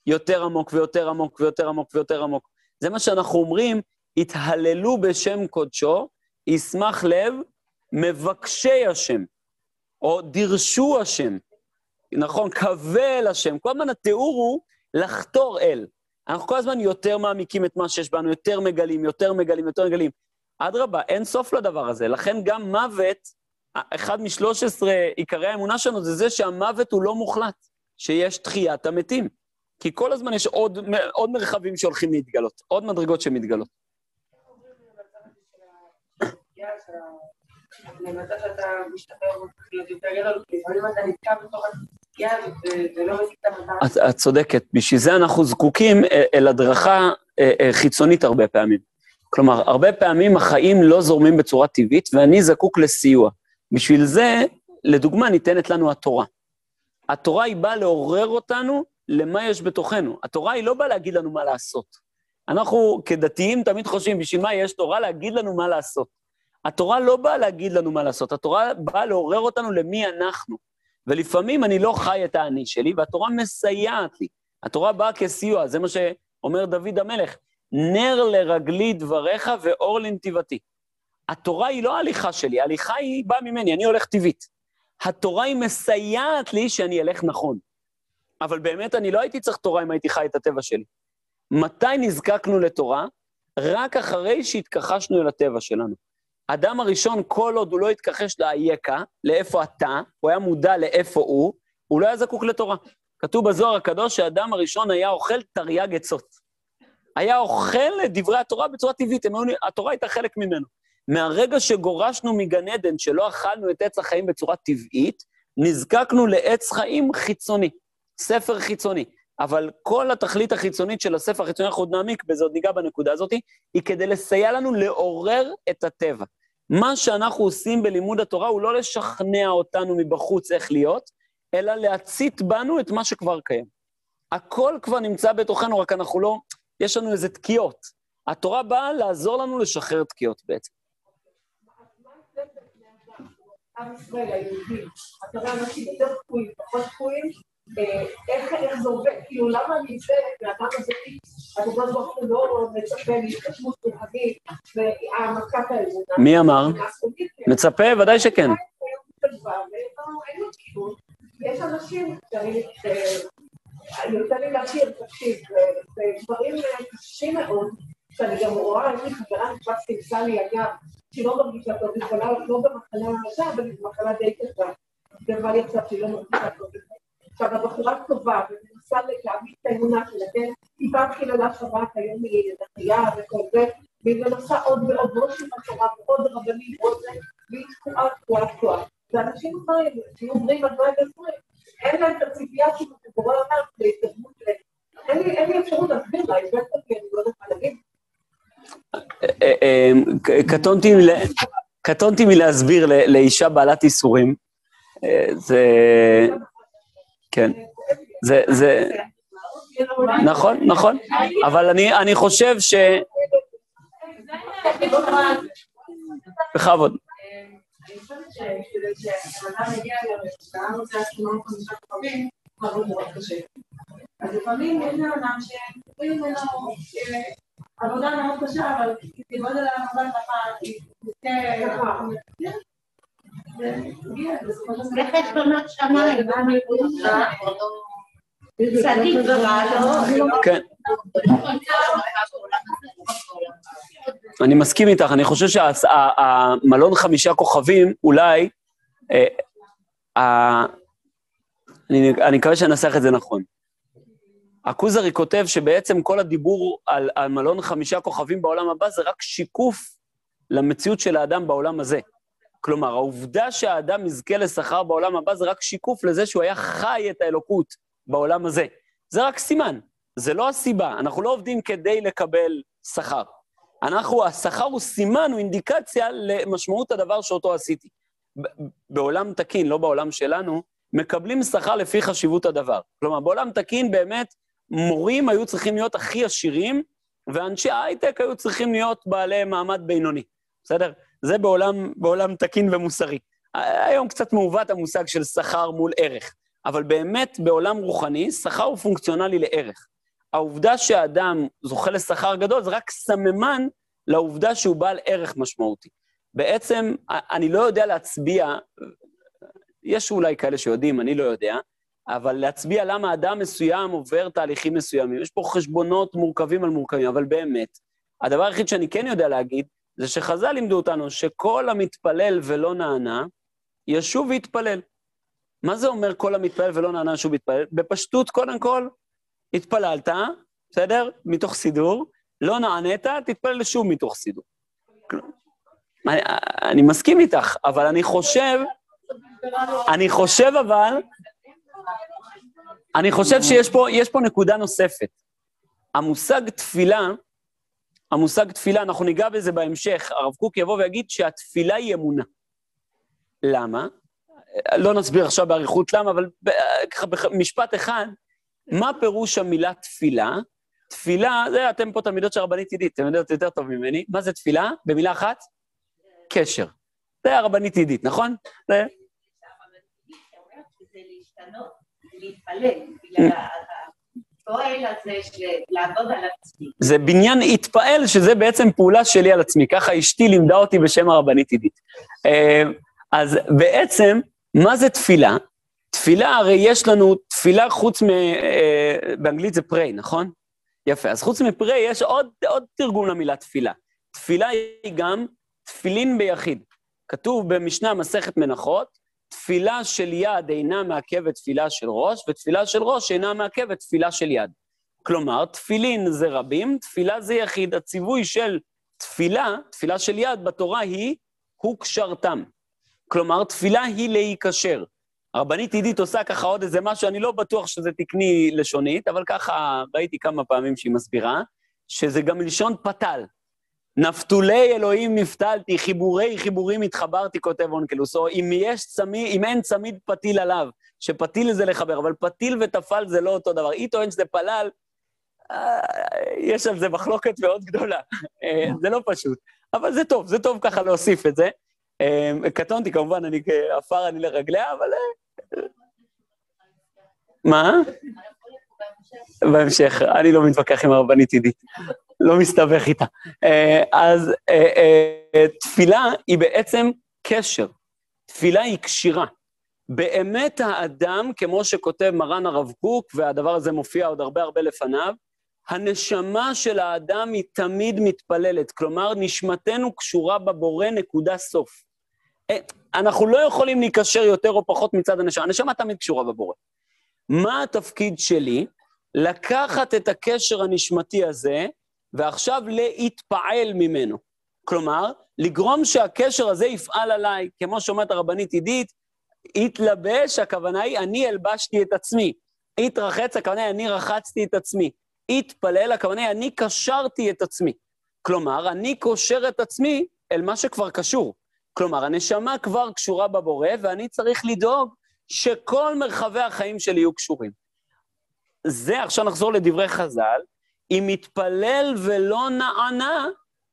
יותר עמוק ויותר עמוק ויותר עמוק ויותר עמוק. זה מה שאנחנו אומרים, התהללו בשם קודשו, ישמח לב, מבקשי השם, או דרשו השם. נכון, קווה אל השם. כל הזמן התיאור הוא לחתור אל. אנחנו כל הזמן יותר מעמיקים את מה שיש בנו, יותר מגלים, יותר מגלים, יותר מגלים. אדרבה, אין סוף לדבר הזה. לכן גם מוות, אחד מ-13 עיקרי האמונה שלנו, זה שהמוות הוא לא מוחלט, שיש תחיית המתים. כי כל הזמן יש עוד מרחבים שהולכים להתגלות, עוד מדרגות שמתגלות. למטה שאתה משתפר יותר גדול, לפעמים אתה נתקע בתוך התקיעה הזאת, ולא מסתכל את צודקת, בשביל זה אנחנו זקוקים אל הדרכה חיצונית הרבה פעמים. כלומר, הרבה פעמים החיים לא זורמים בצורה טבעית, ואני זקוק לסיוע. בשביל זה, לדוגמה, ניתנת לנו התורה. התורה היא באה לעורר אותנו למה יש בתוכנו. התורה היא לא באה להגיד לנו מה לעשות. אנחנו כדתיים תמיד חושבים, בשביל מה יש תורה להגיד לנו מה לעשות. התורה לא באה להגיד לנו מה לעשות, התורה באה לעורר אותנו למי אנחנו. ולפעמים אני לא חי את האני שלי, והתורה מסייעת לי. התורה באה כסיוע, זה מה שאומר דוד המלך, נר לרגלי דבריך ואור לנתיבתי. התורה היא לא ההליכה שלי, ההליכה היא באה ממני, אני הולך טבעית. התורה היא מסייעת לי שאני אלך נכון. אבל באמת אני לא הייתי צריך תורה אם הייתי חי את הטבע שלי. מתי נזקקנו לתורה? רק אחרי שהתכחשנו אל הטבע שלנו. אדם הראשון, כל עוד הוא לא התכחש לאייקה, לאיפה אתה, הוא היה מודע לאיפה הוא לא היה זקוק לתורה. כתוב בזוהר הקדוש שהאדם הראשון היה אוכל תרי"ג עצות. היה אוכל את דברי התורה בצורה טבעית, התורה הייתה חלק ממנו. מהרגע שגורשנו מגן עדן, שלא אכלנו את עץ החיים בצורה טבעית, נזקקנו לעץ חיים חיצוני, ספר חיצוני. אבל כל התכלית החיצונית של הספר החיצוני, אנחנו עוד נעמיק בזה, עוד ניגע בנקודה הזאת, היא כדי לסייע לנו לעורר את הטבע. מה שאנחנו עושים בלימוד התורה, הוא לא לשכנע אותנו מבחוץ איך להיות, אלא להצית בנו את מה שכבר קיים. הכל כבר נמצא בתוכנו, רק אנחנו לא... יש לנו איזה תקיעות. התורה באה לעזור לנו לשחרר תקיעות בעצם. עם ישראל, היהודים, התורה אנשים יותר תקועים, פחות תקועים, איך זה עובד? כאילו, למה אני אצלת מהאדם הזה? הדבר ברוך הוא לא מצפה להתחשבות ולהגיד והעמקת האמונה. מי אמר? מצפה, ודאי שכן. יש אנשים אני רוצה לי להכיר, תקשיב, ודברים קשים מאוד, שאני גם רואה, אני חברה כבר סמסה לי, אגב, שהיא לא מרגישה טוב, היא יכולה לא במחלה הרשעה, אבל היא במחלה די קשה, ובל יצא שהיא לא מרגישה טוב. עכשיו, הבחורה טובה, ומנסה להעמיד את האמונה שלכן, היא באה חיללה שבת, היום היא דחייה וכל זה, והיא מנסה עוד ועוד, עוד של מטרה, ועוד רבנים, עוד זה, והיא תקועה, תקועה. ואנשים אומרים, שאומרים על מה הם עושים, אין להם את הציפייה שלו, שבורא אומר, להתדמות להם. אין לי אפשרות להסביר לה, אם זה תגיד, אני לא יודעת מה להגיד. קטונתי מלהסביר לאישה בעלת איסורים. זה... כן. זה... נכון, נכון. אבל אני חושב ש... בכבוד. אני חושבת שכדי שהאדם הגיע לרשתה, הוא רוצה להסתימון חמישה כוכבים, חרוד מאוד קשה. אז לפעמים יש לאדם שתקורים ממנו עבודה מאוד קשה, אבל תתגוד עליו עבודה ככה, היא תתקה ככה. זה מגיע, זה סופו של... זה חשבונות שמיים. צדיק ורעלו. כן. אני מסכים איתך, אני חושב שהמלון חמישה כוכבים, אולי, אני מקווה שנסח את זה נכון. הקוזרי כותב שבעצם כל הדיבור על מלון חמישה כוכבים בעולם הבא, זה רק שיקוף למציאות של האדם בעולם הזה. כלומר, העובדה שהאדם יזכה לשכר בעולם הבא, זה רק שיקוף לזה שהוא היה חי את האלוקות בעולם הזה. זה רק סימן, זה לא הסיבה, אנחנו לא עובדים כדי לקבל שכר. השכר הוא סימן, הוא אינדיקציה למשמעות הדבר שאותו עשיתי. בעולם תקין, לא בעולם שלנו, מקבלים שכר לפי חשיבות הדבר. כלומר, בעולם תקין באמת, מורים היו צריכים להיות הכי עשירים, ואנשי ההייטק היו צריכים להיות בעלי מעמד בינוני. בסדר? זה בעולם תקין ומוסרי. היום קצת מעוות המושג של שכר מול ערך, אבל באמת בעולם רוחני, שכר הוא פונקציונלי לערך. העובדה שהאדם זוכה לשכר גדול, זה רק סממן לעובדה שהוא בעל ערך משמעותי. בעצם, אני לא יודע להצביע, יש אולי כאלה שיודעים, אני לא יודע, אבל להצביע למה אדם מסוים עובר תהליכים מסוימים. יש פה חשבונות מורכבים על מורכבים, אבל באמת, הדבר היחיד שאני כן יודע להגיד, זה שחז"ל לימדו אותנו שכל המתפלל ולא נענה, ישוב והתפלל. מה זה אומר כל המתפלל ולא נענה ישוב והתפלל? בפשטות, קודם כל, התפללת, בסדר? מתוך סידור, לא נענית, תתפלל שוב מתוך סידור. אני מסכים איתך, אבל אני חושב שיש פה נקודה נוספת. המושג תפילה, אנחנו ניגע בזה בהמשך, הרב קוק יבוא ויגיד שהתפילה היא אמונה. למה? לא נסביר עכשיו בעריכות למה, אבל במשפט אחד, מה פירוש המילה תפילה? תפילה, זה אתם פה תלמידות שהרבנית עידית, אתם יודעות יותר טוב ממני. מה זה תפילה? במילה אחת? קשר. זה הרבנית עידית, נכון? זה... זה להשתנות, להתפלל. הפועל הזה של לעבוד על עצמי. זה בניין התפעל, שזה בעצם פעולה שלי על עצמי. ככה אשתי לימדה אותי בשם הרבנית עידית. אז בעצם מה זה תפילה? תפילה, הרי יש לנו תפילה חוץ באנגלית זה pray, נכון? יפה, אז חוץ מפרי יש עוד תרגום למילה תפילה. תפילה היא גם תפילין ביחיד. כתוב במשנה מסכת מנחות, תפילה של יד אינה מעכבת תפילה של ראש, ותפילה של ראש אינה מעכבת תפילה של יד. כלומר, תפילין זה רבים, תפילה זה יחיד. הציווי של תפילה, תפילה של יד בתורה היא, הוא קשרתם. כלומר, תפילה היא להיקשר. הרבנית עידית עושה ככה עוד איזה משהו, אני לא בטוח שזה תקני לשונית, אבל ככה ראיתי כמה פעמים שהיא מסבירה, שזה גם לשון פתל. נפתולי אלוהים נפתלתי, חיבורים התחברתי, כותב אונקלוס, או אם אין צמיד פתיל עליו, שפתיל זה לחבר, אבל פתיל ותפל זה לא אותו דבר. היא טוען שזה פלל, יש על זה מחלוקת מאוד גדולה. זה לא פשוט, אבל זה טוב, זה טוב ככה להוסיף את זה. קטונתי כמובן, אני כאפר, אני לרגליה, אבל... מה? בהמשך, אני לא מתווכח עם הרבנית עידית, לא מסתבך איתה. אז תפילה היא בעצם קשר, תפילה היא קשירה. באמת האדם, כמו שכותב מרן הרב קוק, והדבר הזה מופיע עוד הרבה לפניו, הנשמה של האדם היא תמיד מתפללת, כלומר נשמתנו קשורה בבורא נקודה סוף. אנחנו לא יכולים להיקשר יותר או פחות מצד הנשמה, הנשמה תמיד קשורה בבורא. מה התפקיד שלי? לקחת את הקשר הנשמתי הזה, ועכשיו להתפעל ממנו. כלומר, לגרום שהקשר הזה יפעל עליי, כמו שאומרת הרבנית עידית, התלבש, הכוונה היא, אני הלבשתי את עצמי. התרחץ, הכוונה היא, אני רחצתי את עצמי. התפלל, הכוונה היא, אני קשרתי את עצמי. כלומר, אני קושר את עצמי אל מה שכבר קשור. כלומר, הנשמה כבר קשורה בבורא, ואני צריך לדאוג שכל מרחבי החיים שלי יהיו קשורים. זה, עכשיו נחזור לדברי חז"ל, אם יתפלל ולא נענה,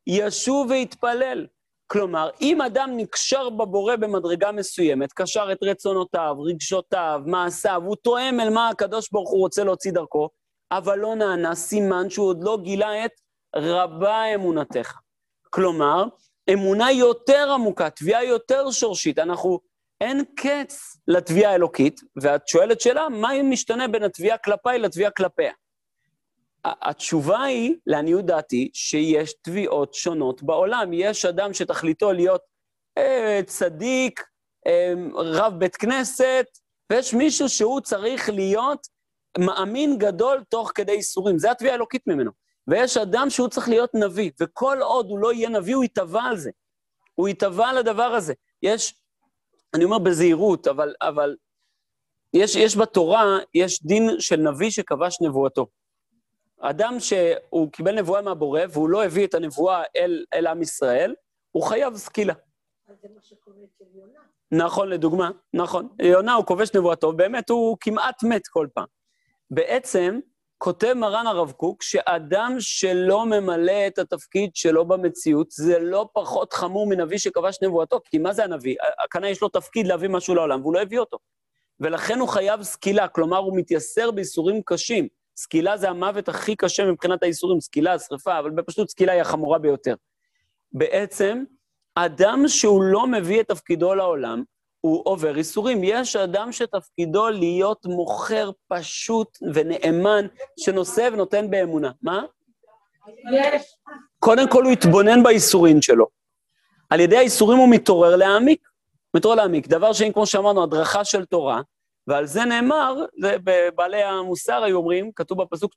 ישוב ויתפלל. כלומר, אם אדם נקשר בבורא במדרגה מסוימת, קשר את רצונותיו, רגשותיו, מעשיו, הוא תואם אל מה הקדוש ברוך הוא רוצה להוציא דרכו, אבל לא נענה, סימן שהוא עוד לא גילה את רבה אמונתך. כלומר, אמונה יותר עמוקה, תביעה יותר שורשית, אין קץ לתביעה האלוקית, ואת שואלת שאלה, מה אם משתנה בין התביעה כלפיי לתביעה כלפיה? התשובה היא, לעניות דעתי, שיש תביעות שונות בעולם. יש אדם שתכליתו להיות צדיק, רב בית כנסת, ויש מישהו שהוא צריך להיות מאמין גדול תוך כדי איסורים. זה התביעה האלוקית ממנו. ויש אדם שהוא צריך להיות נביא, וכל עוד הוא לא יהיה נביא, הוא יתבע על זה. הוא יתבע על הדבר הזה. אני אומר בזהירות, אבל יש בתורה, יש דין של נביא שכבש נבואתו. אדם שהוא קיבל נבואה מהבורא, והוא לא הביא את הנבואה אל עם ישראל, הוא חייב סקילה. זה מה שקורה של יונה. נכון, לדוגמה, נכון. יונה הוא כובש נבואתו, באמת הוא כמעט מת כל פעם. בעצם, כותב מרן הרב קוק, שאדם שלא ממלא את התפקיד שלו במציאות, זה לא פחות חמור מנביא שכבש נבואתו, כי מה זה הנביא? הכנא יש לו תפקיד להביא משהו לעולם, והוא לא הביא אותו. ולכן הוא חייב סקילה, כלומר הוא מתייסר באיסורים קשים. סקילה זה המוות הכי קשה מבחינת האיסורים, סקילה, שריפה, אבל בפשוט סקילה היא החמורה ביותר. בעצם, אדם שהוא לא מביא את תפקידו לעולם, הוא עובר איסורים. יש אדם שתפקידו להיות מוכר פשוט ונאמן, שנושא ונותן באמונה. מה? יש. קודם כל הוא התבונן באיסורים שלו. על ידי האיסורים הוא מתעורר להעמיק. דבר שאין, כמו שאמרנו, הדרכה של תורה, ועל זה נאמר, בעלי המוסר היו אומרים, כתוב בפסוק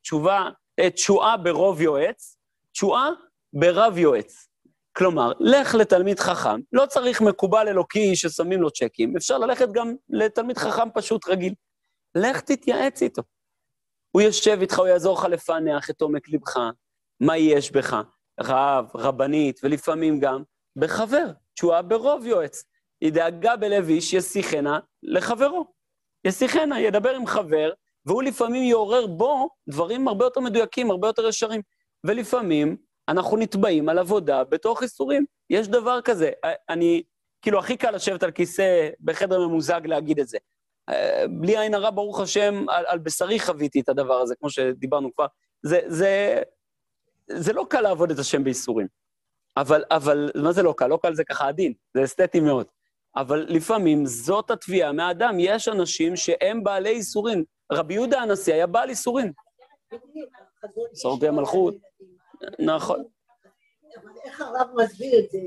תשועה ברוב יועץ, תשועה ברב יועץ. כלומר, לך לתלמיד חכם, לא צריך מקובל אלוקי ששמים לו צ'קים, אפשר ללכת גם לתלמיד חכם פשוט רגיל. לך תתייעץ איתו. הוא יושב איתך, הוא יעזור לך לפענח את עומק לבך, מה יש בך, רב, רבנית, ולפעמים גם בחבר, תשועה ברוב יועץ. היא דאגה בלב איש, ישיחנה לחברו. ישיחנה, ידבר עם חבר, והוא לפעמים יעורר בו דברים הרבה יותר מדויקים, הרבה יותר ישרים, ולפעמים... אנחנו נתבעים על עבודה בתוך איסורים. יש דבר כזה. אני, כאילו, הכי קל לשבת על כיסא בחדר ממוזג להגיד את זה. בלי עין הרע, ברוך השם, על בשרי חוויתי את הדבר הזה, כמו שדיברנו כבר. זה לא קל לעבוד את השם באיסורים. אבל מה זה לא קל? לא קל זה ככה עדין. זה אסתטי מאוד. אבל לפעמים זאת התביעה מהאדם, יש אנשים שהם בעלי איסורים. רבי יהודה הנשיא היה בעל איסורים. שורדי המלכות. נכון. אבל איך הרב מסביר את זה?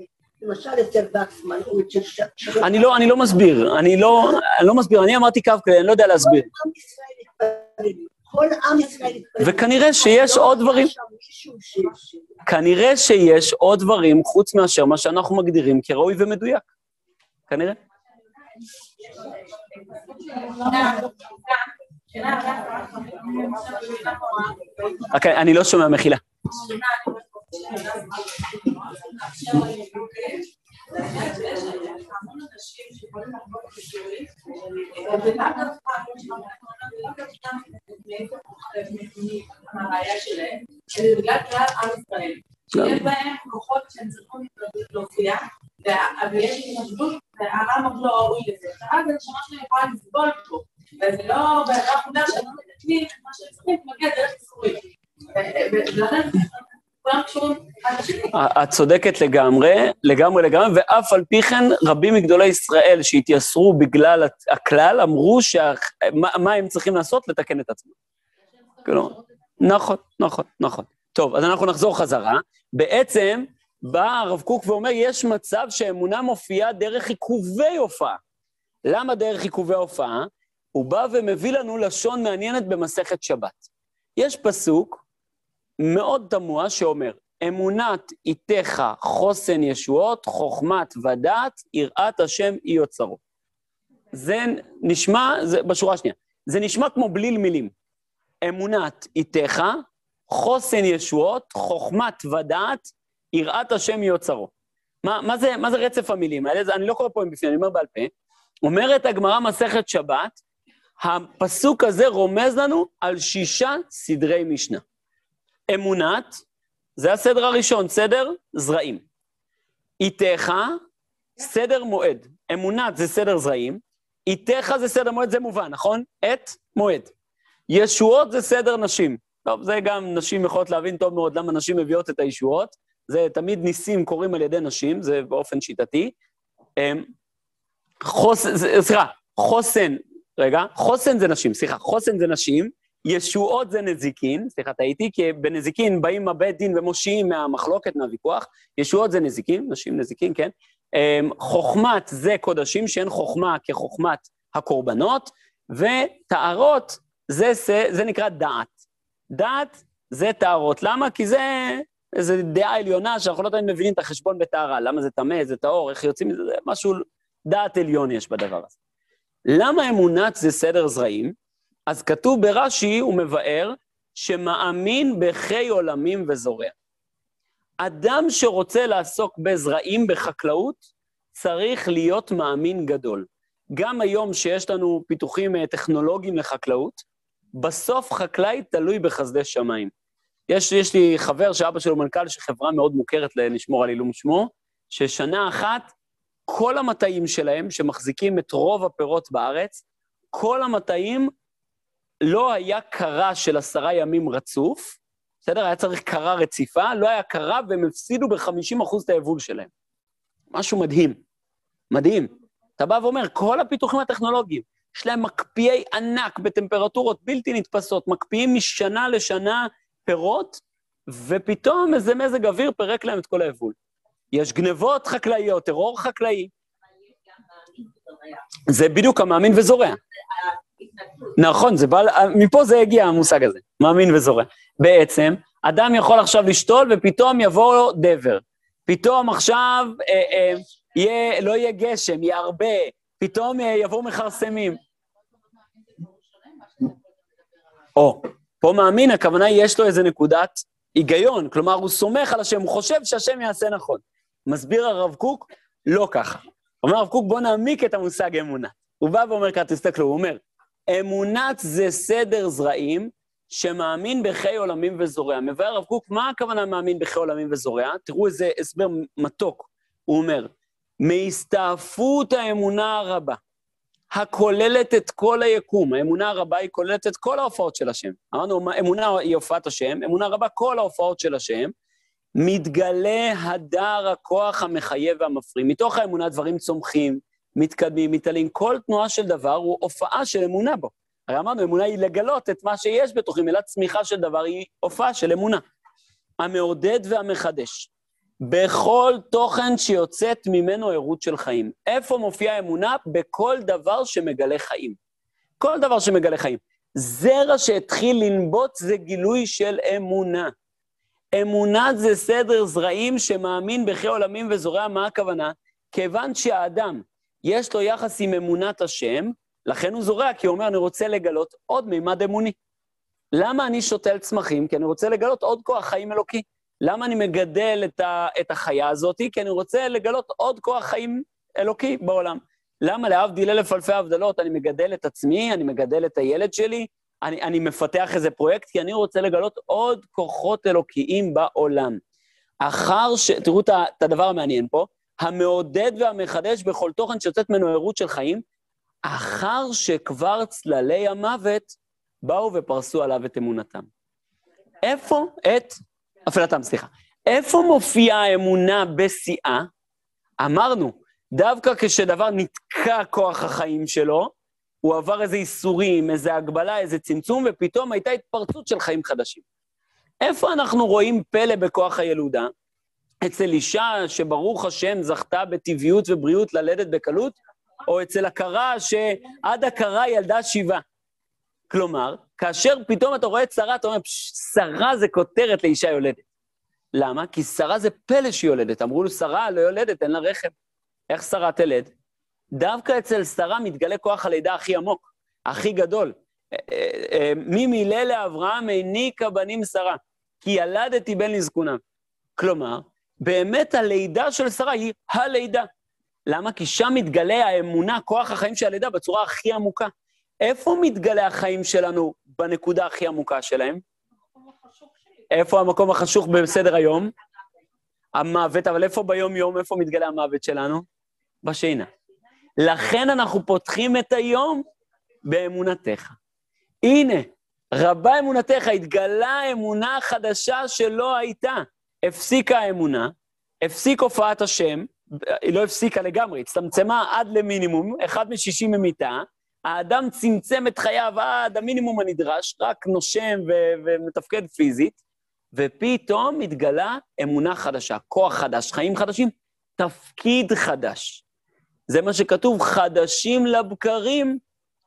למשל אצל וקסמן, הוא את של... אני לא מסביר, אני לא מסביר, אני אמרתי קו כלי, אני לא יודע להסביר. כל עם ישראל התפלל. וכנראה שיש עוד דברים, כנראה שיש עוד דברים חוץ מאשר מה שאנחנו מגדירים כראוי ומדויק. כנראה. אוקיי, אני לא שומע, מחילה. יש בהם כוחות שהם צריכו להתרדות להופיע, ויש התנגדות, והרם עוד לא ראוי לזה. אז זה שמה שאני יכולה לסבול פה, וזה לא בהכרח אומר שאני מתקנים את מה שאני צריכים להתמגד דרך סורית. ולכן כולם קשורים עד שני. את צודקת לגמרי, ואף על פי כן רבים מגדולי ישראל שהתייסרו בגלל הכלל, אמרו מה הם צריכים לעשות לתקן את עצמם. נכון. טוב, אז אנחנו נחזור חזרה. בעצם בא הרב קוק ואומר, יש מצב שהאמונה מופיעה דרך עיכובי הופעה. למה דרך עיכובי הופעה? הוא בא ומביא לנו לשון מעניינת במסכת שבת. יש פסוק מאוד תמוה שאומר, אמונת איתך חוסן ישועות, חוכמת ודעת, יראת השם היא יוצרו. זה בשורה השנייה, זה נשמע כמו בליל מילים. אמונת איתך, חוסן ישועות, חוכמת ודעת, יראת השם יוצרו. מה זה רצף המילים? אני לא קורא פה עם בפני, אני אומר בעל פה. אומרת הגמרא מסכת שבת, הפסוק הזה רומז לנו על 6 סדרי משנה. אמונת, זה הסדר הראשון, סדר זרעים. איתך, סדר מועד. אמונת זה סדר זרעים, איתך זה סדר מועד, זה מובן, נכון? את מועד. ישועות זה סדר נשים. טוב, זה גם נשים יכולות להבין טוב מאוד למה נשים מביאות את הישועות, זה תמיד ניסים קוראים על ידי נשים, זה באופן שיטתי. חוסן זה נשים, ישועות זה נזיקין, סליחה, תהייתי, כי בנזיקין באים הבית דין ומושיעים מהמחלוקת, מהוויכוח, ישועות זה נזיקין, נשים נזיקין, כן? חוכמת זה קודשים, שאין חוכמה כחוכמת הקורבנות, ותארות זה נקרא דעת. דעת זה תארות. למה? כי זה דעה עליונה שאנחנו לא תמיד מבינים את החשבון בתארה. למה זה תמה, זה תאור, איך יוצאים מזה, זה משהו, דעת עליון יש בדבר הזה. למה אמונת זה סדר זרעים? אז כתוב ברש"י, הוא מבאר, שמאמין בחי עולמים וזורע. אדם שרוצה לעסוק בזרעים בחקלאות, צריך להיות מאמין גדול. גם היום שיש לנו פיתוחים טכנולוגיים לחקלאות, בסוף חקלאי תלוי בחסדי שמיים. יש לי חבר שאבא שלו מנכ"ל של חברה מאוד מוכרת לשמור על עילום שמו, ששנה אחת כל המטעים שלהם שמחזיקים את רוב הפירות בארץ, כל המטעים לא היה קרה של 10 ימים רצוף, בסדר? היה צריך קרה רציפה, לא היה קרה והם הפסידו ב-50% את היבול שלהם. משהו מדהים, מדהים. אתה בא ואומר, כל הפיתוחים הטכנולוגיים, יש להם מקפיאי ענק בטמפרטורות בלתי נתפסות, מקפיאים משנה לשנה פירות, ופתאום איזה מזג אוויר פרק להם את כל היבול. יש גנבות חקלאיות, טרור חקלאי. זה בדיוק המאמין וזורע. נכון, מפה זה הגיע המושג הזה, מאמין וזורע. בעצם, אדם יכול עכשיו לשתול ופתאום יבוא לו דבר. פתאום עכשיו לא יהיה גשם, יהיה הרבה, פתאום יבואו מחרסמים. או, פה מאמין, הכוונה יש לו איזה נקודת היגיון, כלומר הוא סומך על השם, הוא חושב שהשם יעשה נכון. מסביר הרב קוק, לא ככה. אומר הרב קוק, בוא נעמיק את המושג אמונה. הוא בא ואומר ככה, תסתכלו, הוא אומר, אמונת זה סדר זרעים שמאמין בחיי עולמים וזורע. מבאר הרב קוק, מה הכוונה מאמין בחיי עולמים וזורע? תראו איזה הסבר מתוק. הוא אומר, מהסתעפות האמונה הרבה, הכוללת את כל היקום. האמונה הרבה היא כוללת את כל ההופעות של השם. אמרנו, אמונה היא הופעת השם, אמונה הרבה כל ההופעות של השם, מתגלה הדר הכוח המחייב והמפרים. מתוך האמונה דברים צומחים, מתקדמים, מתעלים, כל תנועה של דבר הוא הופעה של אמונה בו. הרי אמרנו, אמונה היא לגלות את מה שיש בתוכי, מילה צמיחה של דבר היא הופעה של אמונה. המעודד והמחדש, בכל תוכן שיוצאת ממנו עירות של חיים. איפה מופיעה אמונה? בכל דבר שמגלה חיים. כל דבר שמגלה חיים. זרע שהתחיל לנבוץ זה גילוי של אמונה. אמונה זה סדר זרעים שמאמין בחי עולמים וזורע. מה הכוונה? כיוון שהאדם יש לו יחס עם אמונת השם, לכן הוא זורע, כי הוא אומר, אני רוצה לגלות עוד מימד אמוני. למה אני שותל צמחים? כי אני רוצה לגלות עוד כוח חיים אלוקי. למה אני מגדל את החיה הזאת? כי אני רוצה לגלות עוד כוח חיים אלוקי בעולם. למה להבדיל אלף אלפי הבדלות? אני מגדל את עצמי, אני מגדל את הילד שלי, אני מפתח איזה פרויקט, כי אני רוצה לגלות עוד כוחות אלוקיים בעולם. תראו את הדבר המעניין פה, המעודד והמחדש בכל תוכן שיוצאת ממנו עירות של חיים, אחר שכבר צללי המוות באו ופרסו עליו את אמונתם. איפה את... אפלתם, סליחה. איפה מופיעה האמונה בשיאה? אמרנו, דווקא כשדבר נתקע כוח החיים שלו, הוא עבר איזה איסורים, איזה הגבלה, איזה צמצום, ופתאום הייתה התפרצות של חיים חדשים. איפה אנחנו רואים פלא בכוח הילודה? אצל אישה שברוך השם זכתה בטבעיות ובריאות ללדת בקלות, או אצל הכרה שעד הכרה ילדה שיבה. כלומר, כאשר פתאום אתה רואה את שרה, אתה אומר, שרה זה כותרת לאישה יולדת. למה? כי שרה זה פלא שיולדת. אמרו לו, שרה לא יולדת, אין לה רחם. איך שרה תלד? דווקא אצל שרה מתגלה כוח הלידה הכי עמוק, הכי גדול. ממילה לאברהם, העניקה בנים שרה, כי ילדתי בן לזקונם. כלומר, באמת הלידה של שרה היא הלידה. למה? כי שם מתגלה האמונה, כוח החיים של הלידה בצורה הכי עמוקה. איפה מתגלה החיים שלנו בנקודה הכי עמוקה שלהם? איפה המקום החשוך בסדר היום? המוות, אבל איפה ביום יום, איפה מתגלה המוות שלנו? בשינה. לכן אנחנו פותחים את היום באמונתך. הנה, רבה אמונתך, התגלה אמונה חדשה שלא הייתה. הפסיקה האמונה, הפסיק הופעת השם, היא לא הפסיקה לגמרי, הצטמצמה עד למינימום, 1/60 ממיתה, האדם צמצם את חייו עד המינימום הנדרש, רק נושם ומתפקד פיזית, ופתאום התגלה אמונה חדשה, כוח חדש, חיים חדשים, תפקיד חדש. זה מה שכתוב, חדשים לבקרים,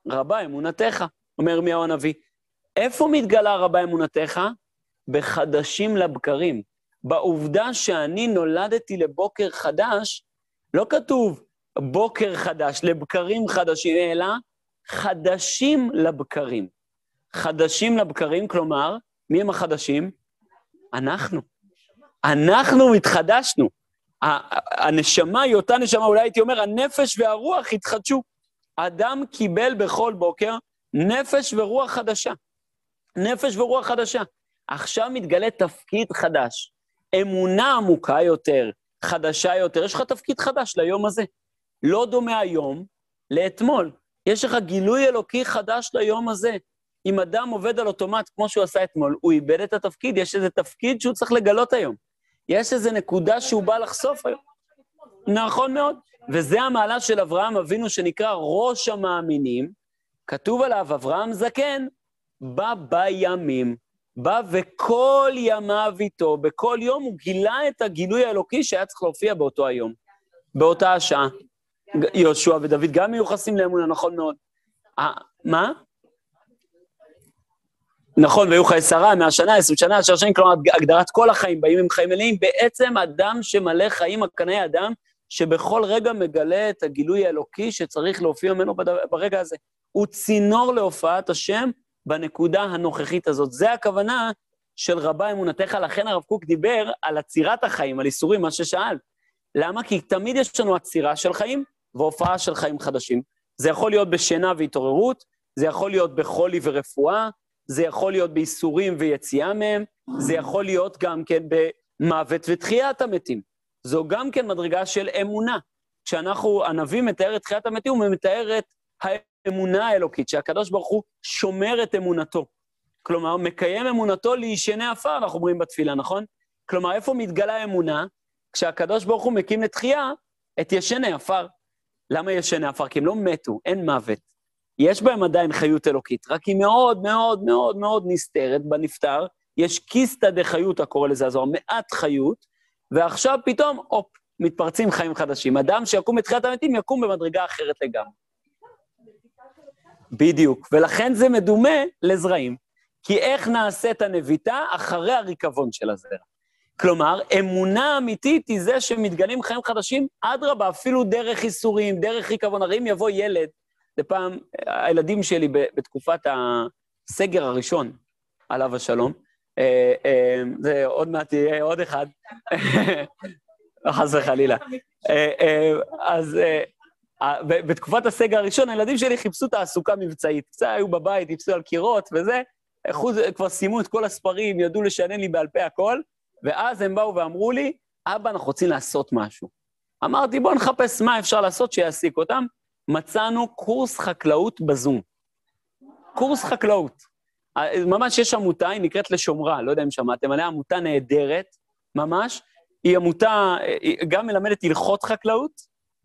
רבה אמונתך, אומר ירמיהו הנביא. איפה מתגלה רבה אמונתך? בחדשים לבקרים. בעובדה שאני נולדתי לבוקר חדש, לא כתוב בוקר חדש, לבקרים חדשים, אלא חדשים לבקרים. חדשים לבקרים, כלומר, מי הם החדשים? אנחנו. אנחנו התחדשנו. הנשמה היא אותה נשמה, אולי הייתי אומר, הנפש והרוח התחדשו. אדם קיבל בכל בוקר נפש ורוח חדשה. נפש ורוח חדשה. עכשיו מתגלה תפקיד חדש. אמונה עמוקה יותר, חדשה יותר. יש לך תפקיד חדש ליום הזה. לא דומה היום לאתמול. יש לך גילוי אלוקי חדש ליום הזה. אם אדם עובד על אוטומט כמו שהוא עשה אתמול, הוא איבד את התפקיד, יש איזה תפקיד שהוא צריך לגלות היום. יש איזה נקודה שהוא בא לחשוף היום. נכון מאוד. וזה המעלה של אברהם אבינו שנקרא ראש המאמינים, כתוב עליו אברהם זקן, בא בימים, בא וכל ימיו איתו, בכל יום הוא גילה את הגילוי האלוקי שהיה צריך להופיע באותו היום, באותה השעה. יהושע ודוד גם מיוחסים לאמונה, נכון מאוד. מה? נכון, והיו חיי שרה, 100 שנה, 20 שנה, 10 שנים, כלומר, הגדרת כל החיים, באים עם חיים מלאים, בעצם אדם שמלא חיים, הקנאי אדם, שבכל רגע מגלה את הגילוי האלוקי שצריך להופיע ממנו ברגע הזה. הוא צינור להופעת השם בנקודה הנוכחית הזאת. זה הכוונה של רבה אמונתך, לכן הרב קוק דיבר על עצירת החיים, על איסורים, מה ששאל. למה? כי תמיד יש לנו עצירה של חיים, והופעה של חיים חדשים. זה יכול להיות בשינה והתעוררות, זה יכול להיות בחולי ורפואה, זה יכול להיות באיסורים ויציאה מהם, זה יכול להיות גם כן במוות ותחיית המתים. זו גם כן מדרגה של אמונה. כשאנחנו, הנביא מתאר את תחיית המתים, הוא מתאר את האמונה האלוקית, שהקדוש ברוך הוא שומר את אמונתו. כלומר, מקיים אמונתו להישנה עפר, אנחנו אומרים בתפילה, נכון? כלומר, איפה מתגלה האמונה? כשהקדוש ברוך הוא מקים לתחייה את ישנה עפר. למה יש שני עפר? כי הם לא מתו, אין מוות. יש בהם עדיין חיות אלוקית, רק היא מאוד מאוד מאוד מאוד נסתרת בנפטר, יש כיסתא דחיות, הקורא לזה הזוהר, מעט חיות, ועכשיו פתאום, אופ, מתפרצים חיים חדשים. אדם שיקום מתחילת המתים, יקום במדרגה אחרת לגמרי. בדיוק, ולכן זה מדומה לזרעים, כי איך נעשית הנביטה אחרי הריקבון של הזרע? כלומר, אמונה אמיתית היא זה שמתגלים חיים חדשים, אדרבה, אפילו דרך איסורים, דרך ריקבון, הרי אם יבוא ילד, לפעם, הילדים שלי בתקופת הסגר הראשון, עליו השלום, זה עוד מעט יהיה עוד אחד, חס וחלילה. אז בתקופת הסגר הראשון, הילדים שלי חיפשו תעסוקה מבצעית, קצת היו בבית, חיפשו על קירות וזה, כבר סיימו את כל הספרים, ידעו לשנן לי בעל פה הכל, ואז הם באו ואמרו לי, אבא, אנחנו רוצים לעשות משהו. אמרתי, בוא נחפש מה אפשר לעשות שיעסיק אותם, מצאנו קורס חקלאות בזום. קורס חקלאות. ממש יש עמותה, היא נקראת לשומרה, לא יודע אם שמעתם, עליה עמותה נהדרת, ממש. היא עמותה, היא גם מלמדת הלכות חקלאות,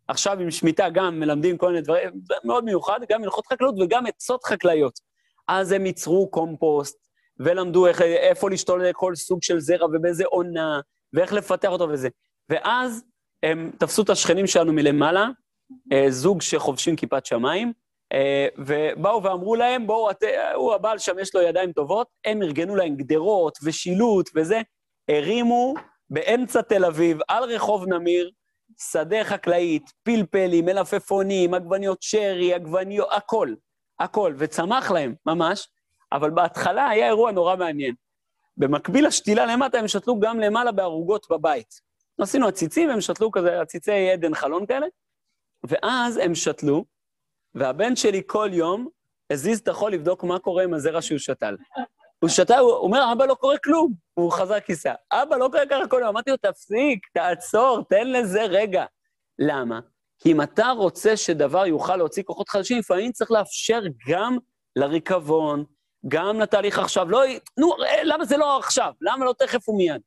עכשיו עם שמיטה גם מלמדים כל מיני דברים, מאוד מיוחד, גם הלכות חקלאות וגם עצות חקלאיות. אז הם ייצרו קומפוסט, ולמדו איפה לשתול כל סוג של זרע ובאיזה עונה, ואיך לפתח אותו וזה. ואז הם תפסו את השכנים שלנו מלמעלה, זוג שחובשים כיפת שמיים, ובאו ואמרו להם, בואו, הוא הבעל שם, יש לו ידיים טובות, הם ארגנו להם גדרות ושילוט וזה, הרימו באמצע תל אביב, על רחוב נמיר, שדה חקלאית, פלפלים, מלפפונים, עגבניות שרי, עגבניות, הכל, הכל, וצמח להם ממש, אבל בהתחלה היה אירוע נורא מעניין. במקביל השתילה למטה, הם שתלו גם למעלה בערוגות בבית. עשינו עציצים, הם שתלו כזה, עציצי עדן חלון כאלה, ואז הם שתלו, והבן שלי כל יום הזיז את החול לבדוק מה קורה עם הזרע שהוא שתל. הוא שתל, הוא אומר, אבא לא קורה כלום, הוא חזר כיסא. אבא לא קורה ככה כל יום, אמרתי לו, תפסיק, תעצור, תן לזה רגע. למה? כי אם אתה רוצה שדבר יוכל להוציא כוחות חדשים, לפעמים צריך לאפשר גם לריקבון, גם לתהליך עכשיו, לא, נו, למה זה לא עכשיו? למה לא תכף ומיד?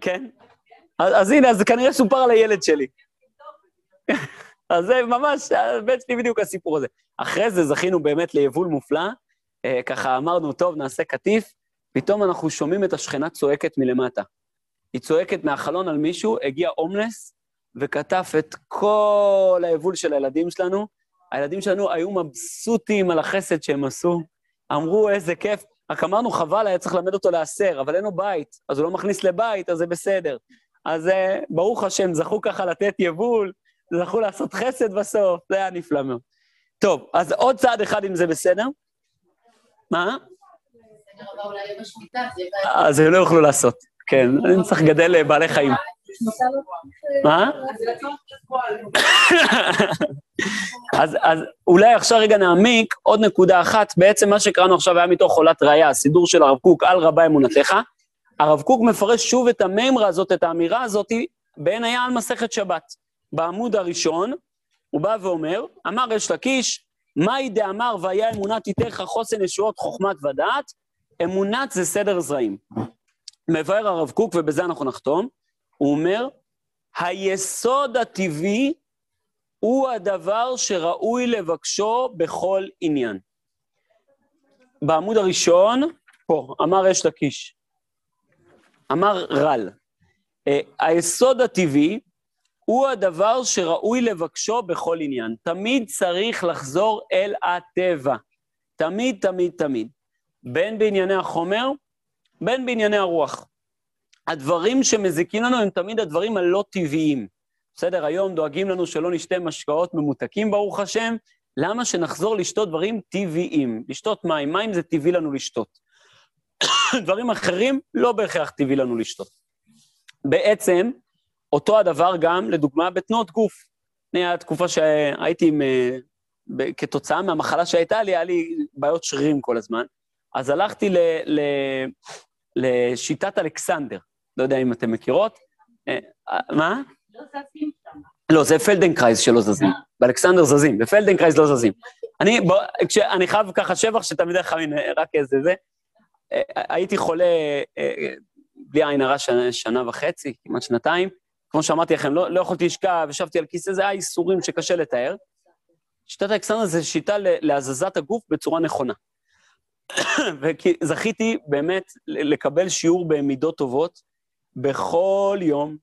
כן? אז הנה, אז כנראה סופר על הילד שלי. אז זה ממש, הבן שלי בדיוק הסיפור הזה. אחרי זה זכינו באמת ליבול מופלא, ככה אמרנו, טוב, נעשה קטיף, פתאום אנחנו שומעים את השכנה צועקת מלמטה. היא צועקת מהחלון על מישהו, הגיע אומלס, וכתף את כל היבול של הילדים שלנו. הילדים שלנו היו מבסוטים על החסד שהם עשו, אמרו איזה כיף, רק אמרנו חבל, היה צריך למד אותו לעשר, אבל אין לו בית, אז הוא לא מכניס לבית, אז זה בסדר. אז ברוך השם, זכו ככה לתת יבול, זכו לעשות חסד בסוף, זה היה נפלא מאוד. טוב, אז עוד צעד אחד אם זה בסדר. מה? אז זה לא יוכלו לעשות, כן, אני צריך לגדל בעלי חיים. מה? אז אולי עכשיו רגע נעמיק, עוד נקודה אחת, בעצם מה שקראנו עכשיו היה מתוך חולת ראייה, הסידור של הרב קוק על רבה אמונתך, הרב קוק מפרש שוב את הממרה הזאת, את האמירה הזאת, בעין היה על מסכת שבת. בעמוד הראשון, הוא בא ואומר, אמר יש לקיש, מהי דאמר והיה אמונה תיתך חוסן ישועות חוכמת ודעת, אמונת זה סדר זרעים. מבאר הרב קוק, ובזה אנחנו נחתום, הוא אומר, היסוד הטבעי הוא הדבר שראוי לבקשו בכל עניין. בעמוד הראשון, פה, אמר יש לקיש, אמר רל, היסוד הטבעי, הוא הדבר שראוי לבקשו בכל עניין. תמיד צריך לחזור אל הטבע. תמיד, תמיד, תמיד. בין בענייני החומר, בין בענייני הרוח. הדברים שמזיקים לנו הם תמיד הדברים הלא טבעיים. בסדר, היום דואגים לנו שלא נשתה משקאות ממותקים, ברוך השם. למה שנחזור לשתות דברים טבעיים? לשתות מים. מים זה טבעי לנו לשתות. דברים אחרים לא בהכרח טבעי לנו לשתות. בעצם, אותו הדבר גם, לדוגמה, בתנועות גוף. התקופה שהייתי כתוצאה מהמחלה שהייתה לי, היה לי בעיות שרירים כל הזמן, אז הלכתי לשיטת אלכסנדר. לא יודע אם אתם מכירות. מה? לא זזים שם. לא, זה פלדנקרייז שלא זזים. באלכסנדר זזים, בפלדנקרייז לא זזים. אני חייב ככה שבח שתמיד חמין, רק איזה זה. הייתי חולה, בלי עין הרע, שנה וחצי, כמעט שנתיים, כמו שאמרתי לכם, לא יכולתי לשכב, ישבתי על כיסא, זה היה איסורים שקשה לתאר. שיטת האלכסנדר זה שיטה להזזת הגוף בצורה נכונה. וזכיתי באמת לקבל שיעור במידות טובות, בכל יום,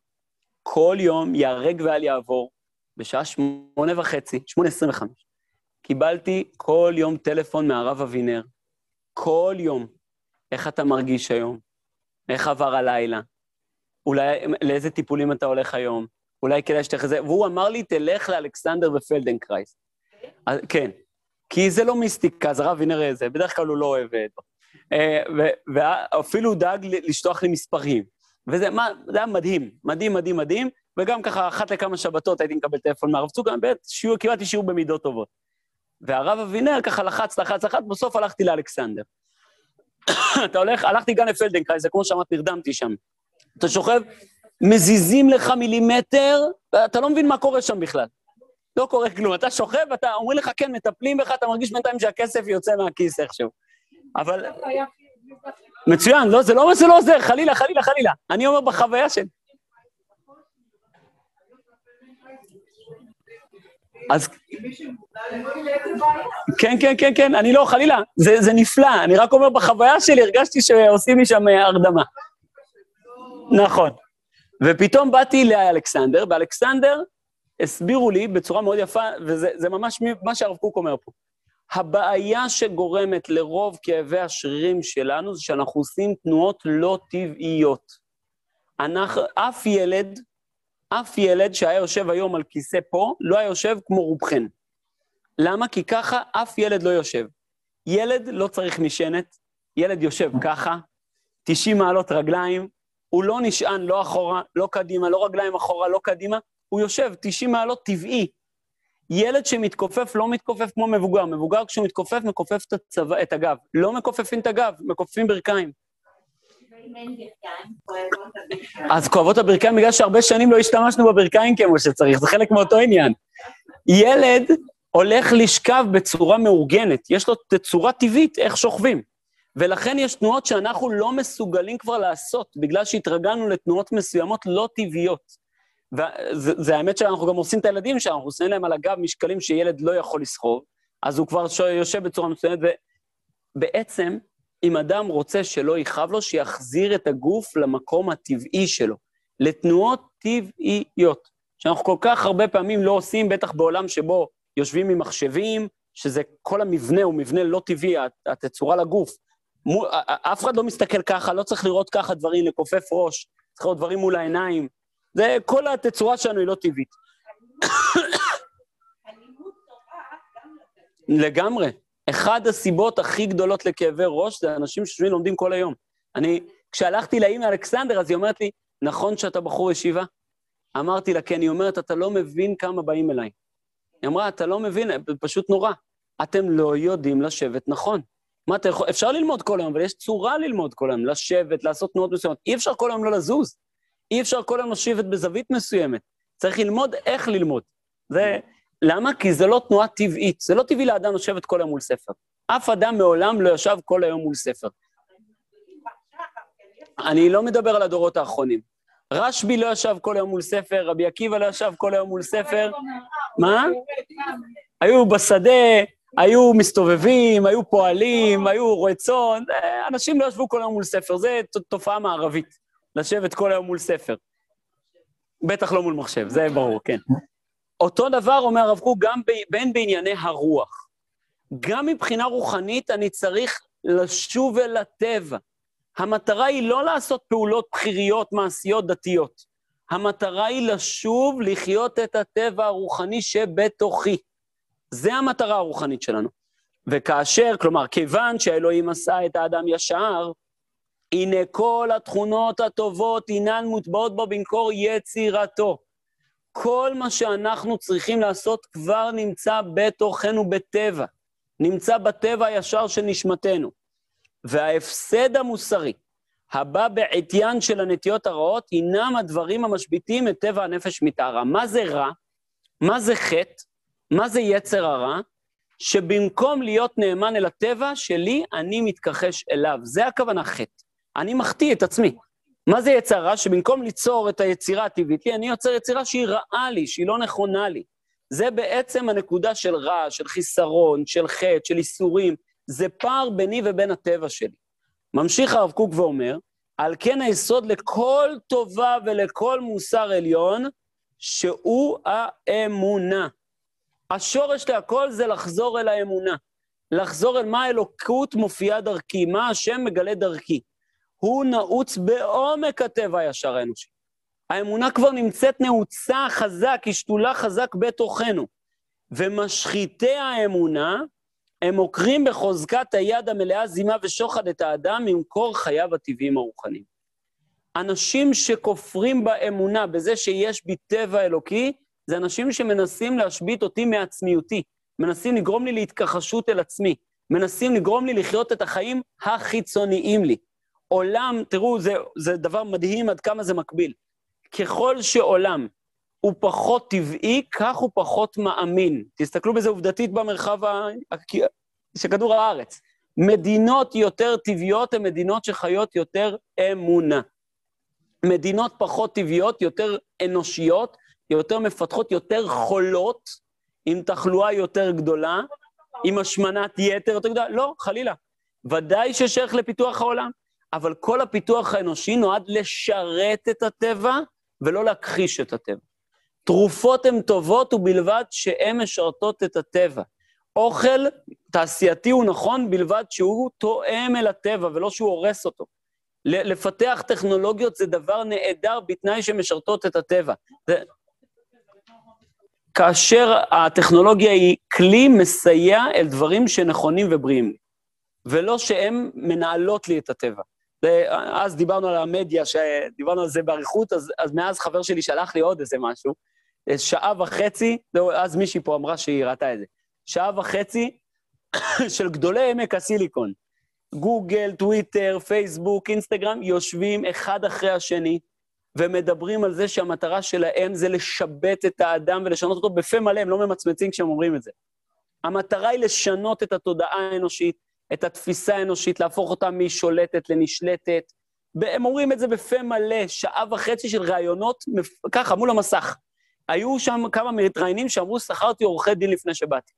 כל יום, יהרג ואל יעבור, בשעה 8:30, 8:25. קיבלתי כל יום טלפון מהרב אבינר, כל יום, איך אתה מרגיש היום? איך עבר הלילה? אולי, לאיזה טיפולים אתה הולך היום? אולי כדאי שתלך לזה? והוא אמר לי, תלך לאלכסנדר ופלדנקרייס. כן, כי זה לא מיסטיקה, אז הרב אבינר זה, בדרך כלל הוא לא אוהב את זה. ואפילו הוא דאג לשלוח לי מספרים. וזה היה מדהים, מדהים, מדהים, מדהים, וגם ככה אחת לכמה שבתות הייתי מקבל טלפון מהרב צוק, קיבלתי שיעור במידות טובות. והרב אבינר ככה לחץ, בסוף הלכתי לאלכסנדר. אתה הולך, הלכתי גם לפלדנקרייס, זה כמו שאמרת, נרדמתי שם. אתה שוכב, מזיזים לך מילימטר, אתה לא מבין מה קורה שם בכלל. לא קורה כלום, אתה שוכב, אתה אומרים לך, כן, מטפלים בך, אתה מרגיש בינתיים שהכסף יוצא מהכיס איכשהו. אבל... מצוין, לא, זה לא עוזר, חלילה. אני אומר בחוויה שלי. אז... כן, אני לא, חלילה, זה נפלא, אני רק אומר בחוויה שלי, הרגשתי שעושים לי שם הרדמה. נכון. ופתאום באתי לאלכסנדר, באלכסנדר הסבירו לי בצורה מאוד יפה, וזה ממש מה שהרב קוק אומר פה. הבעיה שגורמת לרוב כאבי השרירים שלנו, זה שאנחנו עושים תנועות לא טבעיות. אף ילד שהיה יושב היום על כיסא פה, לא היה יושב כמו רובכן. למה? כי ככה אף ילד לא יושב. ילד לא צריך משענת, ילד יושב ככה, 90 מעלות רגליים, הוא לא נשען, לא אחורה, לא קדימה, לא רגליים אחורה, לא קדימה, הוא יושב 90 מעלות טבעי. ילד שמתכופף לא מתכופף כמו מבוגר, מבוגר כשהוא מתכופף, מכופף את הגב. לא מכופפים את הגב, מכופפים ברכיים. אז כואבות הברכיים, בגלל שהרבה שנים לא השתמשנו בברכיים כמו שצריך, זה חלק מאותו עניין. ילד הולך לשכב בצורה מאורגנת, יש לו תצורה טבעית, איך שוכבים. ולכן יש תנועות שאנחנו לא מסוגלים כבר לעשות, בגלל שהתרגלנו לתנועות מסוימות לא טבעיות. וזה האמת שאנחנו גם עושים את הילדים, שאנחנו עושים להם על הגב משקלים שילד לא יכול לסחוב, אז הוא כבר יושב בצורה מסוימת, ובעצם, אם אדם רוצה שלא יחב לו, שיחזיר את הגוף למקום הטבעי שלו, לתנועות טבעיות, שאנחנו כל כך הרבה פעמים לא עושים, בטח בעולם שבו יושבים עם מחשבים, שזה כל המבנה הוא מבנה לא טבעי, התצורה לגוף. אף אחד לא מסתכל ככה, לא צריך לראות ככה דברים, לקופף ראש, צריך לראות דברים מול העיניים, זה כל התצורה שלנו היא לא טבעית. לגמרי. אחד הסיבות הכי גדולות לכאבי ראש, זה אנשים ששבים לומדים כל היום. כשהלכתי לאמא אלכסנדר, אז היא אומרת לי, נכון שאתה בחור ישיבה? אמרתי לה, כן, היא אומרת, אתה לא מבין כמה באים אליי. היא אמרה, אתה לא מבין, פשוט נורא. אתם לא יודעים לשבת נכון. מה אתה יכול, אפשר ללמוד כל היום, אבל יש צורה ללמוד כל היום, לשבת, לעשות תנועות מסוימות. אי אפשר כל היום לא לזוז. אי אפשר כל היום לשבת בזווית מסוימת. צריך ללמוד איך ללמוד. זה, למה? כי זה לא תנועה טבעית. זה לא טבעי לאדם לשבת כל היום מול ספר. אף אדם מעולם לא ישב כל היום מול ספר. אני לא מדבר על הדורות האחרונים. רשבי לא ישב כל היום מול ספר, רבי עקיבא לא ישב כל היום מול ספר. מה? היו בשדה, היו מסתובבים, היו פועלים, היו רועי צאן. אנשים לא ישבו כל היום מול ספר. זה תופעה מערבית. לשבת כל היום מול ספר. בטח לא מול מחשב, זה ברור, כן. אותו דבר אומר הרב קוק גם בין בענייני הרוח. גם מבחינה רוחנית אני צריך לשוב אל הטבע. המטרה היא לא לעשות פעולות בחיריות, מעשיות, דתיות. המטרה היא לשוב לחיות את הטבע הרוחני שבתוכי. זה המטרה הרוחנית שלנו. וכאשר, כלומר, כיוון שהאלוהים עשה את האדם ישר, הנה כל התכונות הטובות, אינן מוטבעות בו במקור יצירתו. כל מה שאנחנו צריכים לעשות כבר נמצא בתוכנו בטבע, נמצא בטבע הישר של נשמתנו. וההפסד המוסרי, הבא בעטיין של הנטיות הרעות, הינם הדברים המשביטים את טבע הנפש מתארה. מה זה רע? מה זה חטא? מה זה יצר הרע? שבמקום להיות נאמן אל הטבע שלי, אני מתכחש אליו. זה הכוונה חטא. אני מחטיא את עצמי. מה זה יצרה? שבמקום ליצור את היצירה הטבעית לי, אני יוצר יצירה שהיא רעה לי, שהיא לא נכונה לי. זה בעצם הנקודה של רע, של חיסרון, של חטא, של איסורים. זה פער ביני ובין הטבע שלי. ממשיך הרב קוק ואומר, על כן היסוד לכל טובה ולכל מוסר עליון, שהוא האמונה. השורש להכל זה לחזור אל האמונה. לחזור אל מה האלוקות מופיעה דרכי, מה השם מגלה דרכי. הוא נעוץ בעומק הטבע הישר האנושי. האמונה כבר נמצאת נעוצה חזק, היא שתולה חזק בתוכנו. ומשחיתי האמונה, הם עוקרים בחוזקת היד המלאה זימה ושוחד את האדם ממקור חייו הטבעיים הרוחניים. אנשים שכופרים באמונה, בזה שיש בי טבע אלוקי, זה אנשים שמנסים להשבית אותי מעצמיותי, מנסים לגרום לי להתכחשות אל עצמי, מנסים לגרום לי לחיות את החיים החיצוניים לי. עולם, תראו, זה דבר מדהים עד כמה זה מקביל. ככל שעולם הוא פחות טבעי, כך הוא פחות מאמין. תסתכלו בזה עובדתית במרחב שכדור הארץ. מדינות יותר טבעיות הן מדינות שחיות יותר אמונה. מדינות פחות טבעיות, יותר אנושיות, יותר מפתחות, יותר חולות, עם תחלואה יותר גדולה, עם השמנת יתר יותר גדולה. לא, חלילה. ודאי ששייך לפיתוח העולם. אבל כל הפיתוח האנושי נועד לשרת את הטבע, ולא להכחיש את הטבע. תרופות הן טובות ובלבד שהן משרתות את הטבע. אוכל תעשייתי הוא נכון בלבד שהוא תואם אל הטבע, ולא שהוא הורס אותו. לפתח טכנולוגיות זה דבר נהדר בתנאי שמשרתות את הטבע. כאשר הטכנולוגיה היא כלי מסייע אל דברים שנכונים ובריאים, ולא שהן מנהלות לי את הטבע. אז דיברנו על המדיה, דיברנו על זה בעריכות, אז מאז חבר שלי שלח לי עוד איזה משהו, שעה וחצי, אז מישהי פה אמרה שהיא ראתה את זה, שעה וחצי של גדולי עמק הסיליקון, גוגל, טוויטר, פייסבוק, אינסטגרם, יושבים אחד אחרי השני, ומדברים על זה שהמטרה שלהם זה לשבט את האדם ולשנות אותו בפה מלא, הם לא ממצמצים כשהם אומרים את זה. המטרה היא לשנות את התודעה האנושית, את התפיסה האנושית, להפוך אותה משולטת לנשלטת. הם אומרים את זה בפה מלא, שעה וחצי של רעיונות, ככה, מול המסך. היו שם כמה מתראיינים שאמרו, שכרתי עורכי דין לפני שבאתי,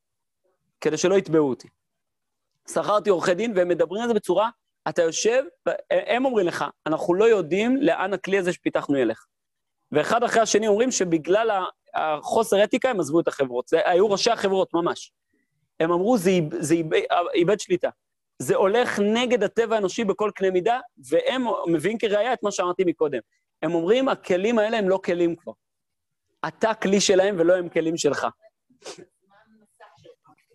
כדי שלא יתבעו אותי. שכרתי עורכי דין, והם מדברים על זה בצורה, אתה יושב, הם אומרים לך, אנחנו לא יודעים לאן הכלי הזה שפיתחנו ילך. ואחד אחרי השני אומרים שבגלל החוסר אתיקה הם עזבו את החברות. זה היו ראשי החברות ממש. הם אמרו, זה איבד שליטה. זה הולך נגד הטבע האנושי בכל קנה מידה, והם מביאים כראיה את מה שאמרתי מקודם. הם אומרים, הכלים האלה הם לא כלים כבר. אתה כלי שלהם ולא הם כלים שלך.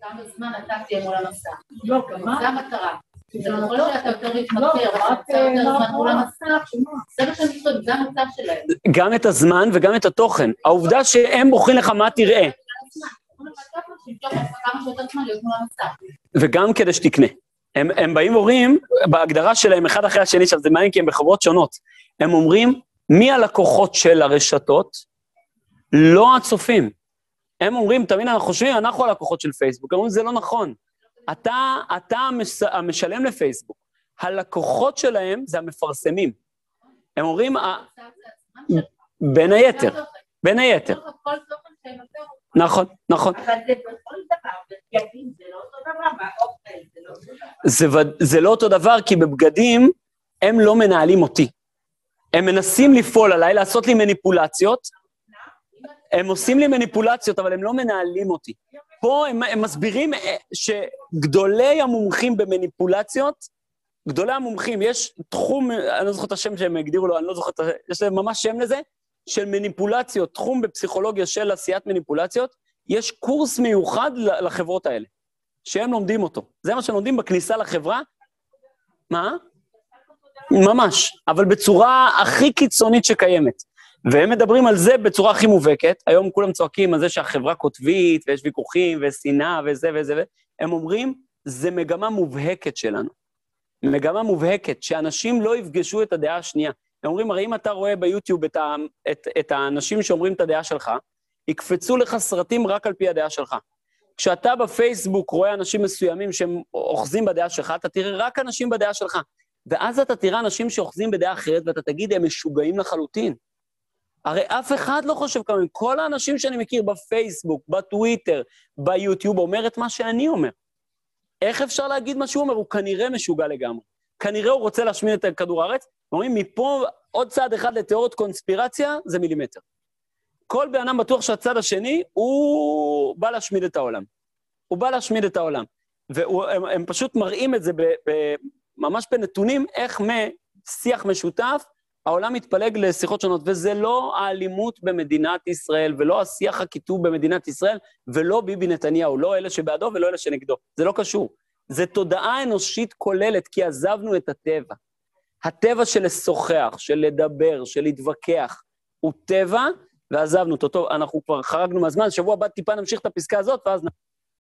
כמה זמן אתה תהיה מול המסע? לא, כמה? זה המטרה. זה נכון שאתה יותר מתמכר, אתה יותר זמן מול המסך, זה מה שאני חושב, זה המצב שלהם. גם את הזמן וגם את התוכן. העובדה שהם בוחרים לך מה תראה. וגם כדי שתקנה. הם באים ואומרים, בהגדרה שלהם אחד אחרי השני, שזה מעניין כי הם בחברות שונות, הם אומרים, מי הלקוחות של הרשתות? לא הצופים. הם אומרים, תמיד אנחנו חושבים, אנחנו הלקוחות של פייסבוק, הם אומרים, זה לא נכון. אתה המשלם לפייסבוק. הלקוחות שלהם זה המפרסמים. הם אומרים, בין היתר, בין היתר. נכון, נכון. אבל זה בכל דבר, בבגדים זה לא אותו דבר, באוכל זה לא אותו דבר. זה לא אותו דבר, כי בבגדים הם לא מנהלים אותי. הם מנסים לפעול עליי, לעשות לי מניפולציות. הם עושים לי מניפולציות, אבל הם לא מנהלים אותי. פה הם מסבירים שגדולי המומחים במניפולציות, גדולי המומחים, יש תחום, אני לא זוכר את השם שהם הגדירו לו, אני לא זוכר את השם, יש להם ממש שם לזה, של מניפולציות, תחום בפסיכולוגיה של עשיית מניפולציות, יש קורס מיוחד לחברות האלה, שהם לומדים אותו. זה מה שהם לומדים בכניסה לחברה. מה? ממש, אבל בצורה הכי קיצונית שקיימת. והם מדברים על זה בצורה הכי מובהקת, היום כולם צועקים על זה שהחברה כותבית, ויש ויכוחים, ושנאה, וזה וזה, הם אומרים, זה מגמה מובהקת שלנו. מגמה מובהקת, שאנשים לא יפגשו את הדעה השנייה. הם אומרים, הרי אם אתה רואה ביוטיוב את האנשים שאומרים את הדעה שלך, יקפצו לך סרטים רק על פי הדעה שלך. כשאתה בפייסבוק רואה אנשים מסוימים שהם אוחזים בדעה שלך, אתה תראה רק אנשים בדעה שלך. ואז אתה תראה אנשים שאוחזים בדעה אחרת, ואתה תגיד, הם משוגעים לחלוטין. הרי אף אחד לא חושב כמובן, כל האנשים שאני מכיר בפייסבוק, בטוויטר, ביוטיוב, אומר את מה שאני אומר. איך אפשר להגיד מה שהוא אומר? הוא כנראה משוגע לגמרי. כנראה הוא רוצה להשמין את כדור הארץ, ואומרים, מפה עוד צעד אחד לתיאוריות קונספירציה, זה מילימטר. כל בענם בטוח שהצד השני, הוא בא להשמיד את העולם. הוא בא להשמיד את העולם. והם פשוט מראים את זה ממש בנתונים, איך משיח משותף, העולם מתפלג לשיחות שונות, וזה לא האלימות במדינת ישראל, ולא השיח הכיתוב במדינת ישראל, ולא ביבי נתניהו, לא אלה שבעדו ולא אלה שנגדו. זה לא קשור. זה תודעה אנושית כוללת, כי עזבנו את הטבע. הטבע של לשוחח, של לדבר, של להתווכח, הוא טבע, ועזבנו אותו. טוב, אנחנו כבר חרגנו מהזמן, שבוע הבא טיפה נמשיך את הפסקה הזאת, ואז נמשיך.